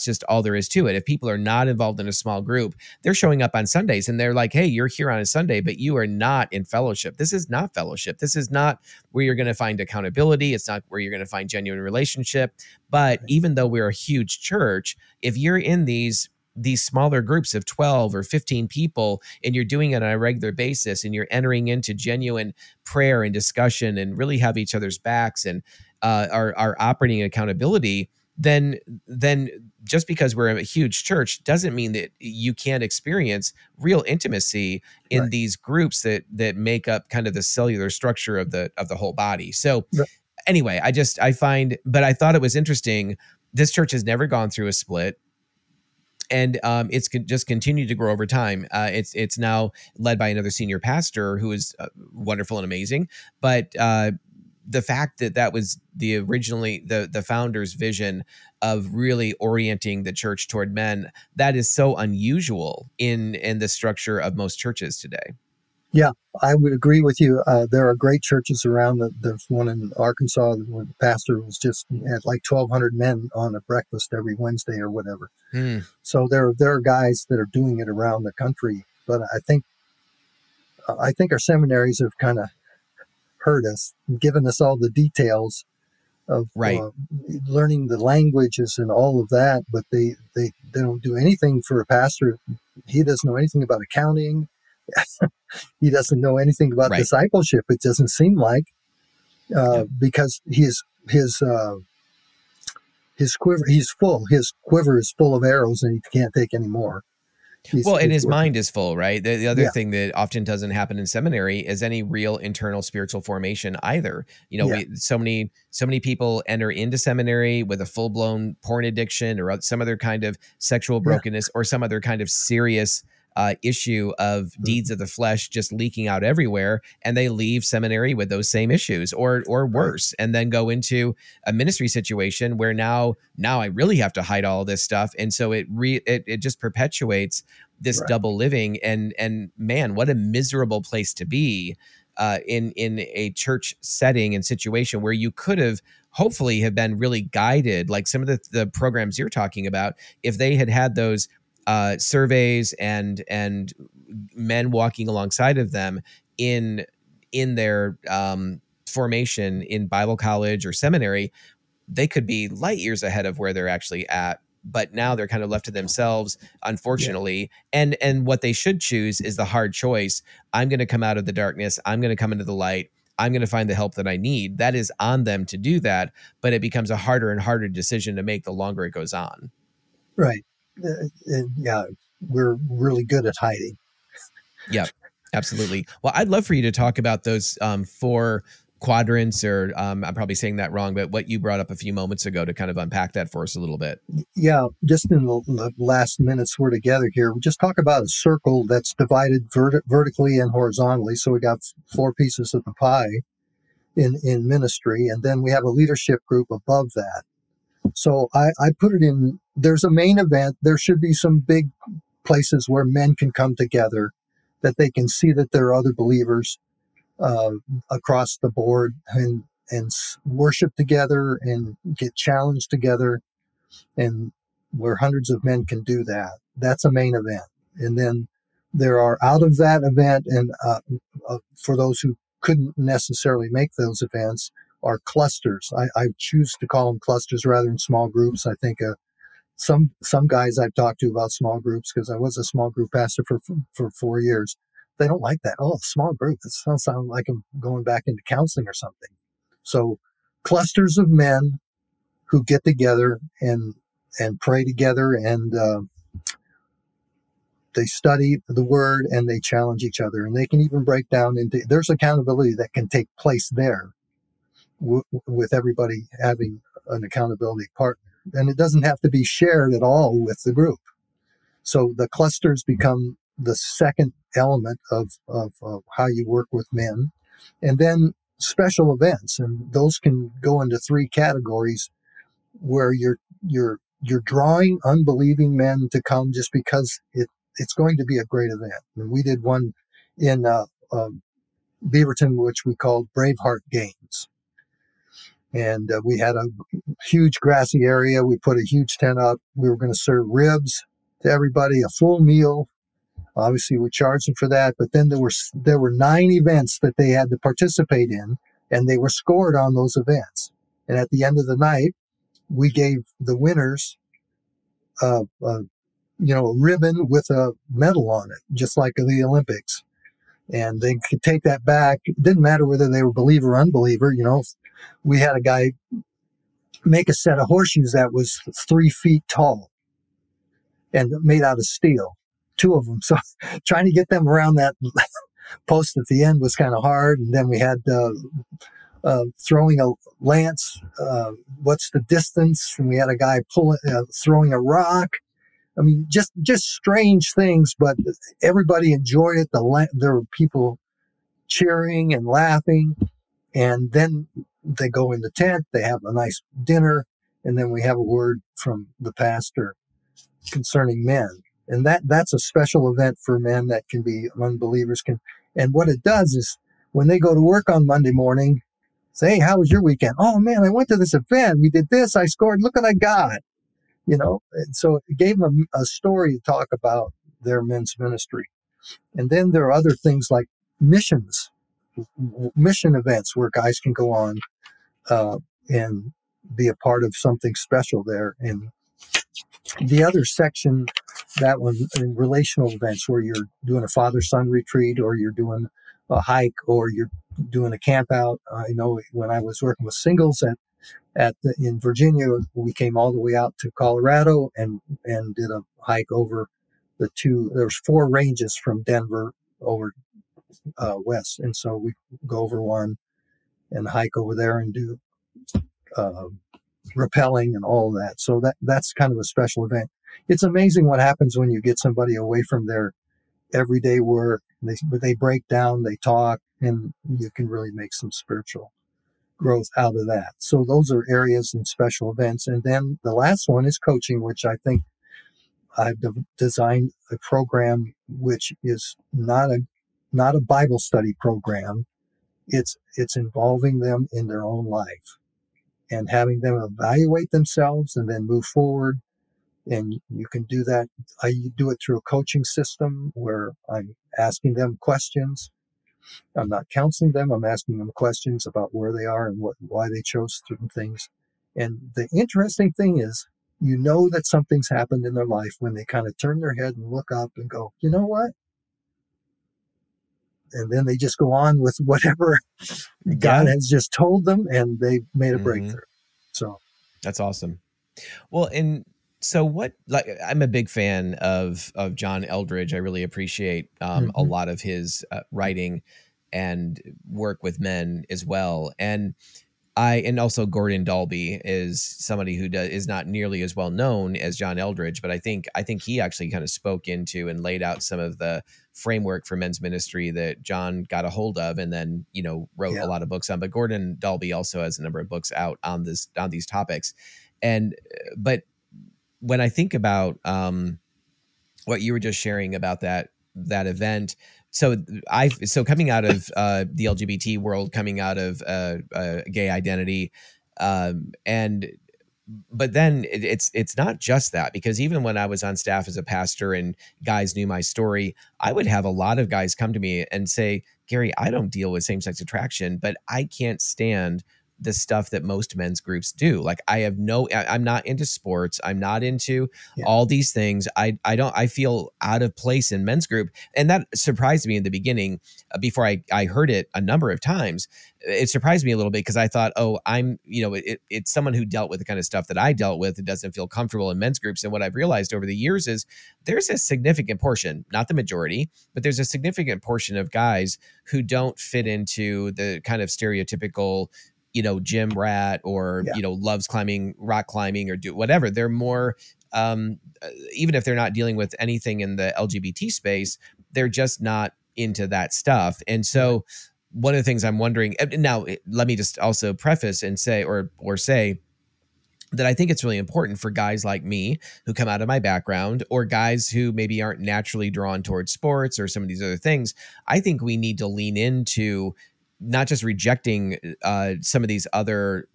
just all there is to it. If people are not involved in a small group, they're showing up on Sundays and they're like, hey, you're here on a Sunday, but you are not in fellowship. This is not fellowship. This is not where you're going to find accountability. It's not where you're going to find genuine relationship. But even though we're a huge church, if you're in these smaller groups of 12 or 15 people, and you're doing it on a regular basis, and you're entering into genuine prayer and discussion, and really have each other's backs and are operating in accountability, then just because we're a huge church doesn't mean that you can't experience real intimacy in these groups that make up kind of the cellular structure of the whole body. So anyway, I thought it was interesting. This church has never gone through a split. And it's just continued to grow over time. It's now led by another senior pastor who is wonderful and amazing. But the fact that was the originally the founder's vision of really orienting the church toward men, that is so unusual in the structure of most churches today. Yeah, I would agree with you. There are great churches around. There's one in Arkansas where the pastor was just had like 1,200 men on a breakfast every Wednesday or whatever. Mm. So there are guys that are doing it around the country. But I think our seminaries have kind of heard us, given us all the details of learning the languages and all of that. But they don't do anything for a pastor. He doesn't know anything about accounting. He doesn't know anything about discipleship, it doesn't seem like, because his quiver is full of arrows and he can't take any more. His mind is full, right? The other thing that often doesn't happen in seminary is any real internal spiritual formation either. You know, so many people enter into seminary with a full-blown porn addiction or some other kind of sexual brokenness or some other kind of serious issue of deeds of the flesh just leaking out everywhere, and they leave seminary with those same issues or worse, and then go into a ministry situation where now I really have to hide all this stuff. And so it just perpetuates this double living, and man, what a miserable place to be in a church setting and situation where you could have hopefully have been really guided, like some of the programs you're talking about, if they had those surveys and men walking alongside of them in their formation in Bible college or seminary, they could be light years ahead of where they're actually at. But now they're kind of left to themselves, unfortunately. Yeah. And what they should choose is the hard choice. I'm going to come out of the darkness. I'm going to come into the light. I'm going to find the help that I need. That is on them to do that, but it becomes a harder and harder decision to make the longer it goes on. Right. We're really good at hiding. Yeah, absolutely. Well, I'd love for you to talk about those four quadrants, or I'm probably saying that wrong, but what you brought up a few moments ago to kind of unpack that for us a little bit. Yeah, just in the last minutes we're together here, we just talk about a circle that's divided vertically and horizontally. So we got four pieces of the pie in ministry, and then we have a leadership group above that. So I put it in, there's a main event. There should be some big places where men can come together, that they can see that there are other believers across the board and worship together and get challenged together, and where hundreds of men can do that. That's a main event. And then there are out of that event, and for those who couldn't necessarily make those events, are clusters. I choose to call them clusters rather than small groups. I think some guys I've talked to about small groups, because I was a small group pastor for 4 years, they don't like that. Oh, small group. It sounds like I'm going back into counseling or something. So clusters of men who get together and pray together, and they study the word and they challenge each other, and they can even break down into, there's accountability that can take place there, with everybody having an accountability partner. And it doesn't have to be shared at all with the group. So the clusters become the second element of how you work with men. And then special events, and those can go into three categories, where you're drawing unbelieving men to come just because it's going to be a great event. And we did one in Beaverton, which we called Braveheart Games. And we had a huge grassy area. We put a huge tent up. We were going to serve ribs to everybody, a full meal. Obviously, we charged them for that. But then there were 9 events that they had to participate in, and they were scored on those events. And at the end of the night, we gave the winners a ribbon with a medal on it, just like in the Olympics. And they could take that back. It didn't matter whether they were believer or unbeliever. You know, we had a guy make a set of horseshoes that was 3 feet tall and made out of steel, 2 of them. So trying to get them around that post at the end was kind of hard. And then we had throwing a lance, what's the distance? And we had a guy throwing a rock. I mean, just strange things, but everybody enjoyed it. There were people cheering and laughing, and then they go in the tent, they have a nice dinner, and then we have a word from the pastor concerning men. And that's a special event for men that can be unbelievers. And what it does is when they go to work on Monday morning, say, hey, how was your weekend? Oh, man, I went to this event. We did this. I scored. Look what I got. You know, and so it gave them a story to talk about their men's ministry. And then there are other things like missions, mission events where guys can go on and be a part of something special there. And the other section, that one, in relational events where you're doing a father-son retreat or you're doing a hike or you're doing a camp out. I know when I was working with singles in Virginia, we came all the way out to Colorado and did a hike over the there's 4 ranges from Denver over west. And so we go over one and hike over there and do rappelling and all that. So that's kind of a special event. It's amazing what happens when you get somebody away from their everyday work. They break down, they talk, and you can really make some spiritual growth out of that. So those are areas and special events. And then the last one is coaching, which I think I've designed a program which is not a Bible study program. It's involving them in their own life and having them evaluate themselves and then move forward. And you can do that. I do it through a coaching system where I'm asking them questions. I'm not counseling them. I'm asking them questions about where they are and why they chose certain things. And the interesting thing is, you know that something's happened in their life when they kind of turn their head and look up and go, you know what? And then they just go on with whatever God has just told them, and they made a breakthrough. So that's awesome. Well, and so I'm a big fan of John Eldridge. I really appreciate a lot of his writing and work with men as well. And also Gordon Dalby is somebody who is not nearly as well known as John Eldridge, but I think he actually kind of spoke into and laid out some of the framework for men's ministry that John got a hold of and then, you know, wrote a lot of books on. But Gordon Dalby also has a number of books out on these topics. But when I think about what you were just sharing about that event, So coming out of the LGBT world, coming out of gay identity, but then it's not just that, because even when I was on staff as a pastor and guys knew my story, I would have a lot of guys come to me and say, Gary, I don't deal with same-sex attraction, but I can't stand the stuff that most men's groups do. Like I'm not into sports. I'm not into all these things. I feel out of place in men's group. And that surprised me in the beginning before I heard it a number of times. It surprised me a little bit because I thought, it's someone who dealt with the kind of stuff that I dealt with that doesn't feel comfortable in men's groups. And what I've realized over the years is there's a significant portion, not the majority, but there's a significant portion of guys who don't fit into the kind of stereotypical, gym rat or, loves climbing, rock climbing or do whatever. They're more, even if they're not dealing with anything in the LGBT space, they're just not into that stuff. And so one of the things I'm wondering now, let me just also preface and say, or say that I think it's really important for guys like me who come out of my background or guys who maybe aren't naturally drawn towards sports or some of these other things. I think we need to lean into not just rejecting some of these other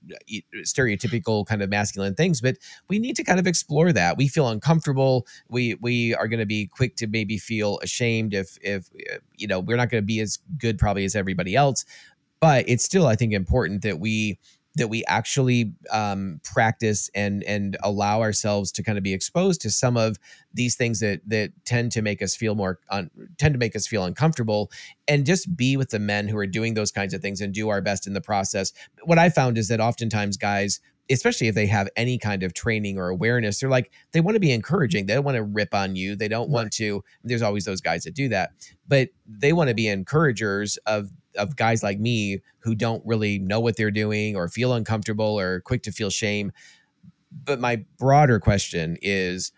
stereotypical kind of masculine things, but we need to kind of explore that. We feel uncomfortable. We are going to be quick to maybe feel ashamed if we're not going to be as good probably as everybody else, but it's still, I think, important that we actually practice and allow ourselves to kind of be exposed to some of these things that tend to make us feel uncomfortable, and just be with the men who are doing those kinds of things and do our best in the process. What I found is that oftentimes guys, especially if they have any kind of training or awareness, they're like, they want to be encouraging. They don't want to rip on you. They don't want to, there's always those guys that do that, but they want to be encouragers of guys like me who don't really know what they're doing or feel uncomfortable or quick to feel shame. But my broader question is,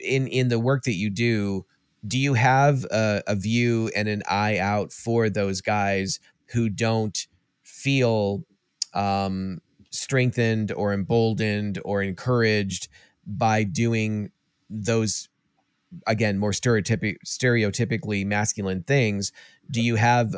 in the work that you do you have a view and an eye out for those guys who don't feel strengthened or emboldened or encouraged by doing those again, more stereotypically masculine things. Do you have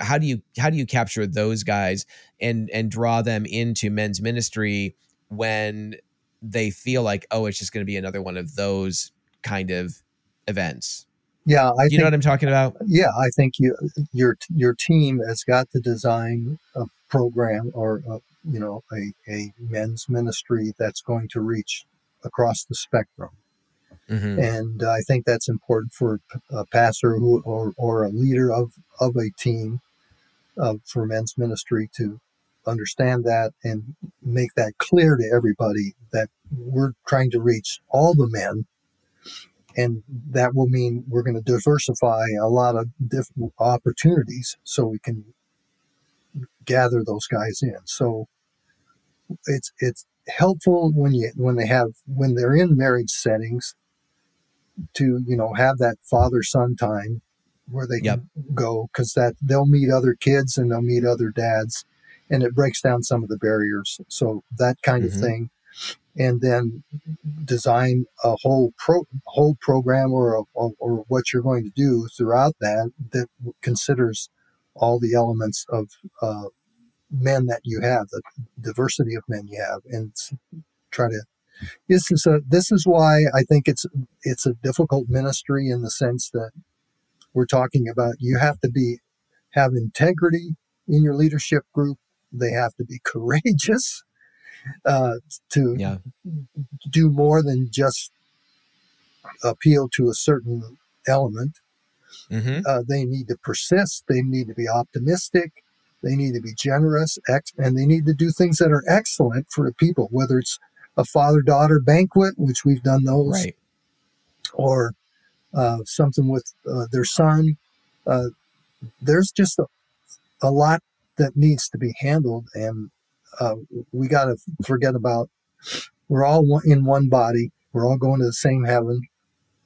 how do you capture those guys and draw them into men's ministry when they feel like, oh, it's just going to be another one of those kind of events? Yeah, you know what I'm talking about? Yeah, I think your team has got to design a program or a men's ministry that's going to reach across the spectrum. Mm-hmm. And I think that's important for a pastor who, or a leader of a team for men's ministry to understand that and make that clear to everybody that we're trying to reach all the men. And that will mean we're going to diversify a lot of different opportunities so we can gather those guys in. So it's helpful when they're in marriage settings to have that father-son time where they can go, because that they'll meet other kids and they'll meet other dads, and it breaks down some of the barriers. So that kind of thing, and then design a whole program or what you're going to do throughout that considers all the elements of men that you have, the diversity of men you have, and try to. This is why I think it's a difficult ministry, in the sense that we're talking about. You have to have integrity in your leadership group. They have to be courageous to do more than just appeal to a certain element. Mm-hmm. They need to persist. They need to be optimistic. They need to be generous, and they need to do things that are excellent for the people, whether it's a father-daughter banquet, which we've done those, right, or something with their son. There's just a lot that needs to be handled, and we got to forget about, we're all in one body. We're all going to the same heaven.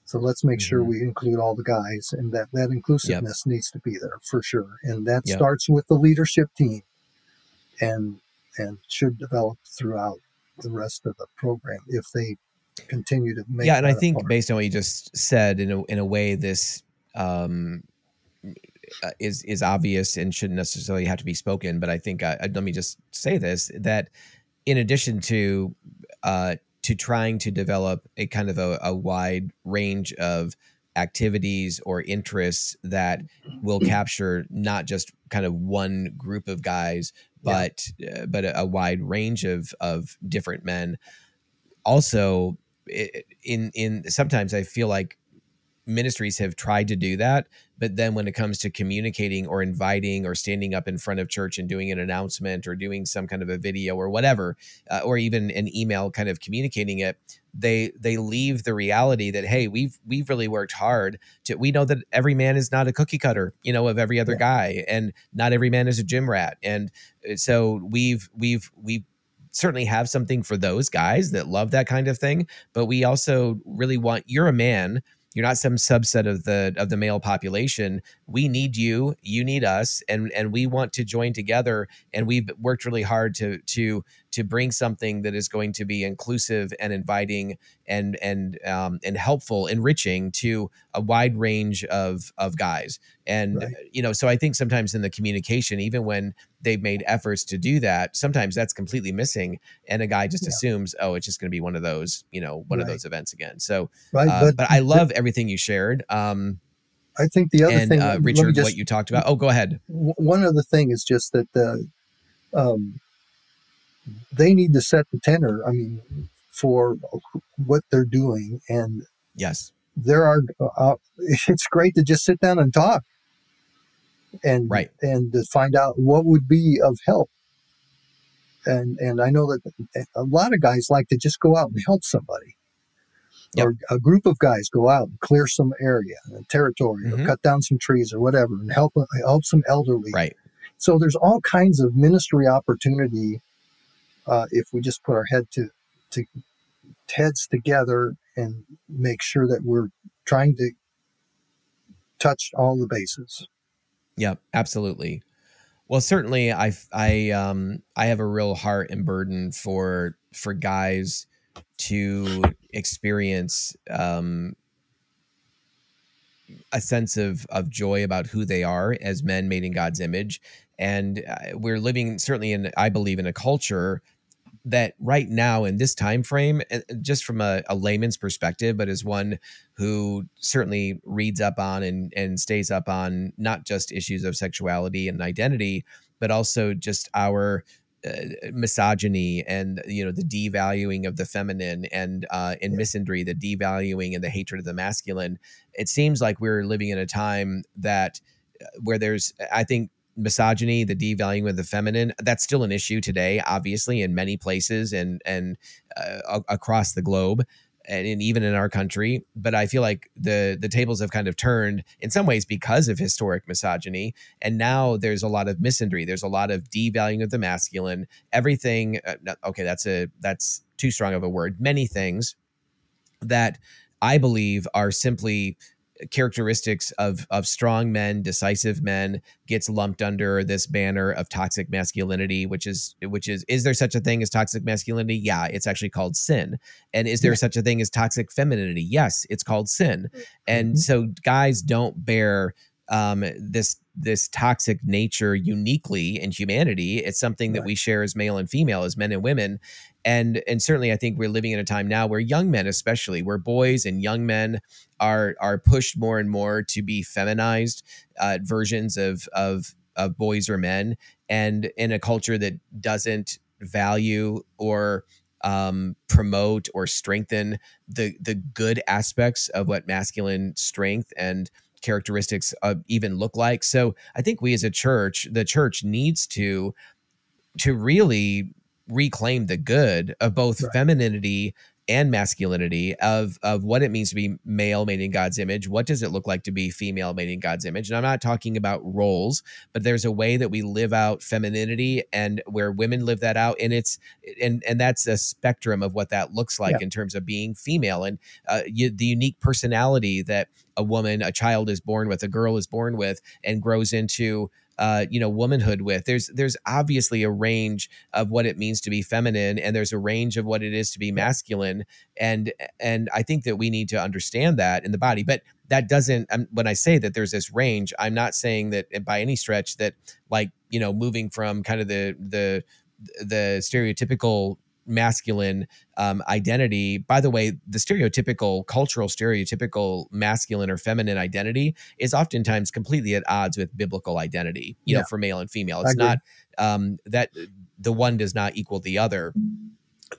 So let's make sure we include all the guys, and that inclusiveness needs to be there for sure. And that starts with the leadership team and should develop throughout the rest of the program if they continue to make. Yeah. And I think based on what you just said, in a way, this is obvious and shouldn't necessarily have to be spoken. But I think let me just say this, that in addition to trying to develop a kind of a wide range of activities or interests that will capture not just kind of one group of guys, but a wide range of different men. Also, in sometimes I feel like ministries have tried to do that, but then when it comes to communicating or inviting or standing up in front of church and doing an announcement or doing some kind of a video or whatever, or even an email kind of communicating it, they leave the reality that, hey, we've really worked hard we know that every man is not a cookie cutter, of every other guy, and not every man is a gym rat. And so we certainly have something for those guys that love that kind of thing, but we also really want, you're a man. You're not some subset of the male population. We need you. You need us, and we want to join together. And we've worked really hard to bring something that is going to be inclusive and inviting and helpful, enriching to a wide range of guys. And so I think sometimes in the communication, even when they've made efforts to do that, sometimes that's completely missing, and a guy just assumes, oh, it's just going to be one of those, of those events again. So, but I love everything you shared. I think the other thing, Richard, what you talked about. Oh, go ahead. One other thing is just that they need to set the tenor. I mean, for what they're doing, and it's great to just sit down and talk. And and to find out what would be of help, and I know that a lot of guys like to just go out and help somebody, or a group of guys go out and clear some area, territory, or cut down some trees or whatever, and help some elderly. Right. So there's all kinds of ministry opportunity if we just put our heads together and make sure that we're trying to touch all the bases. Yeah, absolutely. Well, certainly I have a real heart and burden for guys to experience a sense of joy about who they are as men made in God's image. And we're living certainly in, I believe, in a culture that right now in this time frame, just from a layman's perspective, but as one who certainly reads up on and stays up on not just issues of sexuality and identity, but also just our misogyny and, you know, the devaluing of the feminine and in misandry, the devaluing and the hatred of the masculine. It seems like we're living in a time that where there's, I think, misogyny, the devaluing of the feminine, that's still an issue today, obviously, in many places and across the globe and even in our country. But I feel like the tables have kind of turned in some ways because of historic misogyny. And now there's a lot of misandry. There's a lot of devaluing of the masculine, everything. Okay, that's too strong of a word. Many things that I believe are simply characteristics of strong men, decisive men, gets lumped under this banner of toxic masculinity, which is there such a thing as toxic masculinity? Yeah, it's actually called sin. And is there such a thing as toxic femininity? Yes, it's called sin. And so guys don't bear this toxic nature uniquely in humanity. It's something that we share as male and female, as men and women. And certainly I think we're living in a time now where young men, especially where boys and young men are pushed more and more to be feminized versions of boys or men, and in a culture that doesn't value or promote or strengthen the good aspects of what masculine strength and characteristics even look like. So I think we as a church, the church needs to really reclaim the good of both femininity and masculinity, of what it means to be male made in God's image. What does it look like to be female made in God's image? And I'm not talking about roles, but there's a way that we live out femininity and where women live that out. And and that's a spectrum of what that looks like in terms of being female and the unique personality that a woman, a child is born with, a girl is born with, and grows into womanhood with. There's obviously a range of what it means to be feminine, and there's a range of what it is to be masculine. And I think that we need to understand that in the body, but that doesn't, when I say that there's this range, I'm not saying that by any stretch that, like, you know, moving from kind of the stereotypical masculine identity. By the way, the stereotypical masculine or feminine identity is oftentimes completely at odds with biblical identity, you know, for male and female. It's not that the one does not equal the other,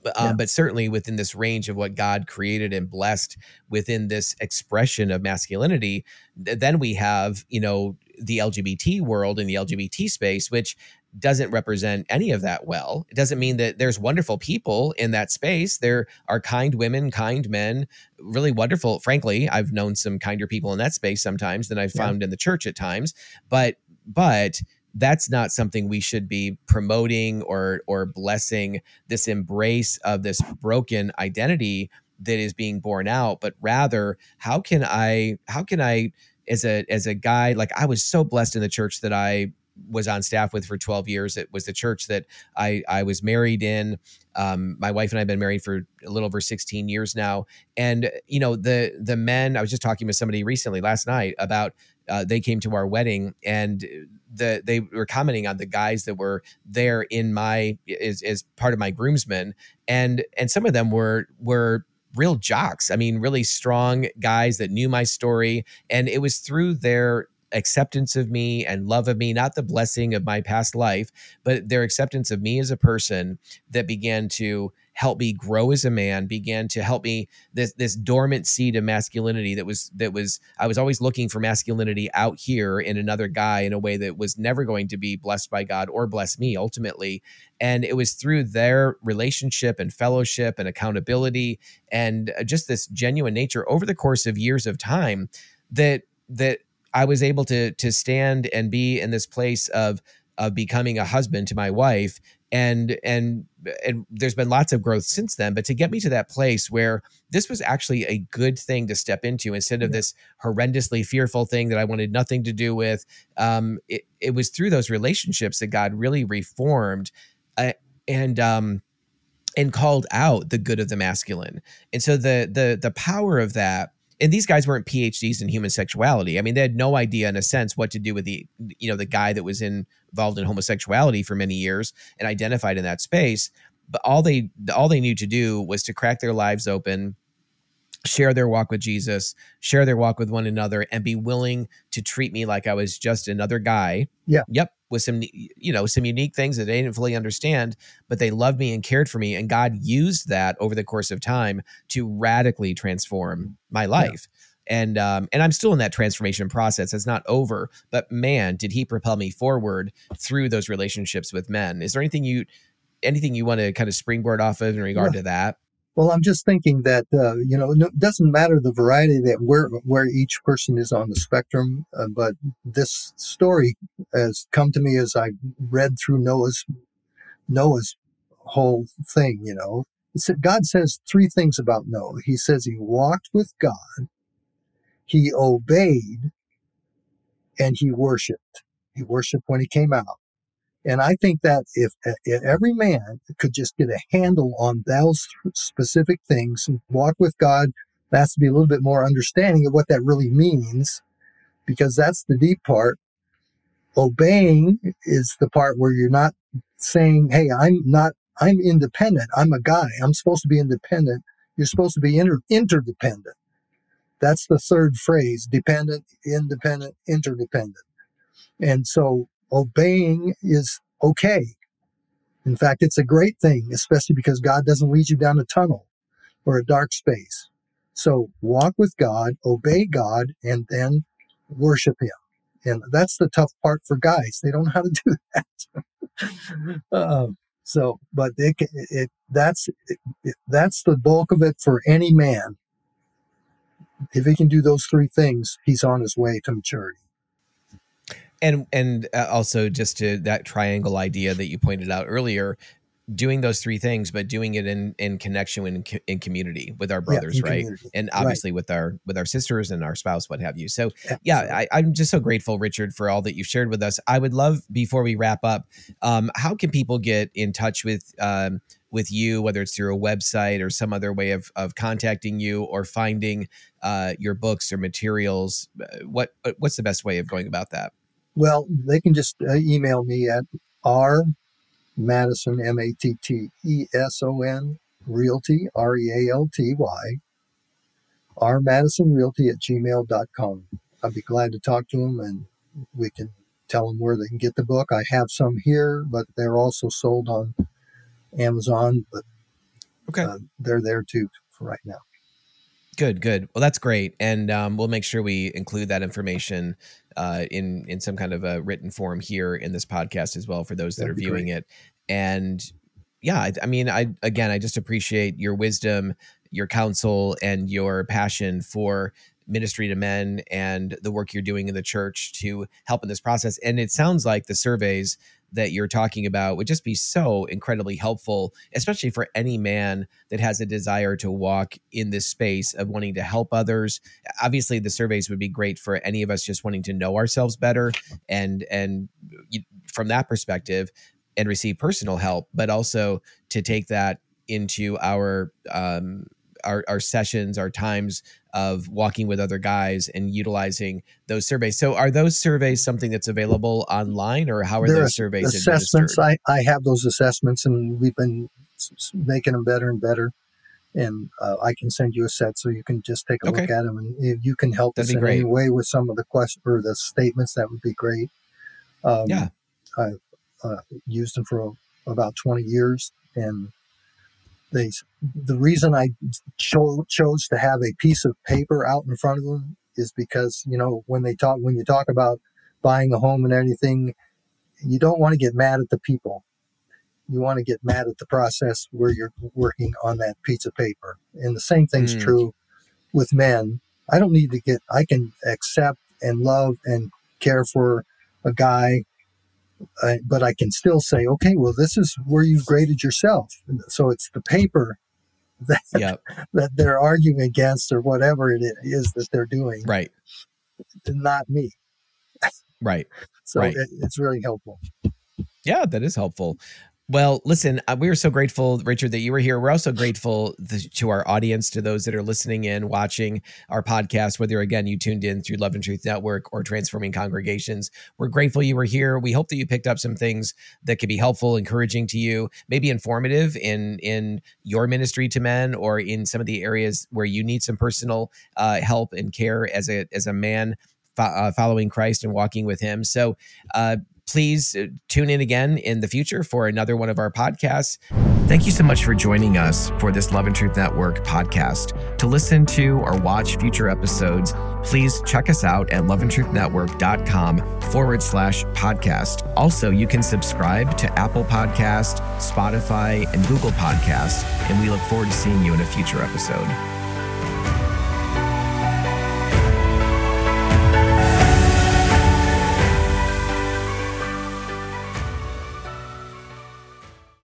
but certainly within this range of what God created and blessed within this expression of masculinity, then we have, you know, the LGBT world and the LGBT space, which doesn't represent any of that well. It doesn't mean that there's wonderful people in that space. There are kind women, kind men, really wonderful. Frankly, I've known some kinder people in that space sometimes than I've found in the church at times, but that's not something we should be promoting or blessing, this embrace of this broken identity that is being borne out, but rather how can I as a guy, like, I was so blessed in the church that I was on staff with for 12 years. It was the church that I was married in. My wife and I have been married for a little over 16 years now. And, you know, the men, I was just talking with somebody recently last night about, they came to our wedding, and they were commenting on the guys that were there in my, as part of my groomsmen. And some of them were real jocks. I mean, really strong guys that knew my story. And it was through their acceptance of me and love of me, not the blessing of my past life, but their acceptance of me as a person, that began to help me grow as a man, began to help me this dormant seed of masculinity that was I was always looking for masculinity out here in another guy in a way that was never going to be blessed by God or bless me ultimately. And it was through their relationship and fellowship and accountability and just this genuine nature over the course of years of time that I was able to stand and be in this place of becoming a husband to my wife. And there's been lots of growth since then, but to get me to that place where this was actually a good thing to step into instead of this horrendously fearful thing that I wanted nothing to do with, it was through those relationships that God really reformed and called out the good of the masculine. And so the power of that And these guys weren't PhDs in human sexuality. I mean, they had no idea, in a sense, what to do with the guy that was involved in homosexuality for many years and identified in that space. But all they knew to do was to crack their lives open, share their walk with Jesus, share their walk with one another, and be willing to treat me like I was just another guy. Yeah. Yep. With some unique things that they didn't fully understand, but they loved me and cared for me. And God used that over the course of time to radically transform my life. Yeah. And I'm still in that transformation process. It's not over, but man, did he propel me forward through those relationships with men. Is there anything you want to kind of springboard off of in regard to that? Well, I'm just thinking that, it doesn't matter the variety that where each person is on the spectrum, but this story has come to me as I read through Noah's whole thing, God says three things about Noah. He says he walked with God, he obeyed, and he worshiped. He worshiped when he came out. And I think that if every man could just get a handle on those specific things and walk with God, there has to be a little bit more understanding of what that really means, because that's the deep part. Obeying is the part where you're not saying, hey, I'm independent. I'm a guy. I'm supposed to be independent. You're supposed to be interdependent. That's the third phrase, dependent, independent, interdependent. And so obeying is okay. In fact, it's a great thing, especially because God doesn't lead you down a tunnel or a dark space. So walk with God, obey God, and then worship him. And that's the tough part for guys. They don't know how to do that. That's the bulk of it for any man. If he can do those three things, he's on his way to maturity. And also just to that triangle idea that you pointed out earlier, doing those three things, but doing it in connection and in community with our brothers, right? Community. And obviously with our sisters and our spouse, what have you. So I'm just so grateful, Richard, for all that you've shared with us. I would love, before we wrap up, how can people get in touch with you, whether it's through a website or some other way of contacting you or finding your books or materials? What's the best way of going about that? Well, they can just email me at rmatteson, M-A-T-T-E-S-O-N, Realty, R-E-A-L-T-Y, rmattesonrealty@gmail.com. I'd be glad to talk to them, and we can tell them where they can get the book. I have some here, but they're also sold on Amazon, but they're there too for right now. Good. Well, that's great. And we'll make sure we include that information in some kind of a written form here in this podcast as well for those that are viewing it. And I just appreciate your wisdom, your counsel, and your passion for ministry to men and the work you're doing in the church to help in this process. And it sounds like the surveys that you're talking about would just be so incredibly helpful, especially for any man that has a desire to walk in this space of wanting to help others. Obviously, the surveys would be great for any of us just wanting to know ourselves better and from that perspective and receive personal help, but also to take that into our sessions, our times of walking with other guys and utilizing those surveys. So are those surveys something that's available online, or how are those surveys assessments? I have those assessments, and we've been making them better and better. And I can send you a set so you can just take a look at them, and you can help us in any way with some of the questions or the statements. That would be great. I've used them for about 20 years, and the reason I chose to have a piece of paper out in front of them is because, when you talk about buying a home and anything, you don't want to get mad at the people. You want to get mad at the process where you're working on that piece of paper. And the same thing's true with men. I don't need to I can accept and love and care for a guy, but I can still say, okay, well, this is where you've graded yourself. So it's the paper that they're arguing against, or whatever it is that they're doing. Right. Not me. Right. So it's really helpful. Yeah, that is helpful. Well, listen, we are so grateful, Richard, that you were here. We're also grateful to our audience, to those that are listening in, watching our podcast, whether, again, you tuned in through Love and Truth Network or Transforming Congregations. We're grateful you were here. We hope that you picked up some things that could be helpful, encouraging to you, maybe informative in your ministry to men or in some of the areas where you need some personal help and care as a man following Christ and walking with him. So, please tune in again in the future for another one of our podcasts. Thank you so much for joining us for this Love and Truth Network podcast. To listen to or watch future episodes, please check us out at loveandtruthnetwork.com/podcast. Also, you can subscribe to Apple Podcasts, Spotify, and Google Podcasts, and we look forward to seeing you in a future episode.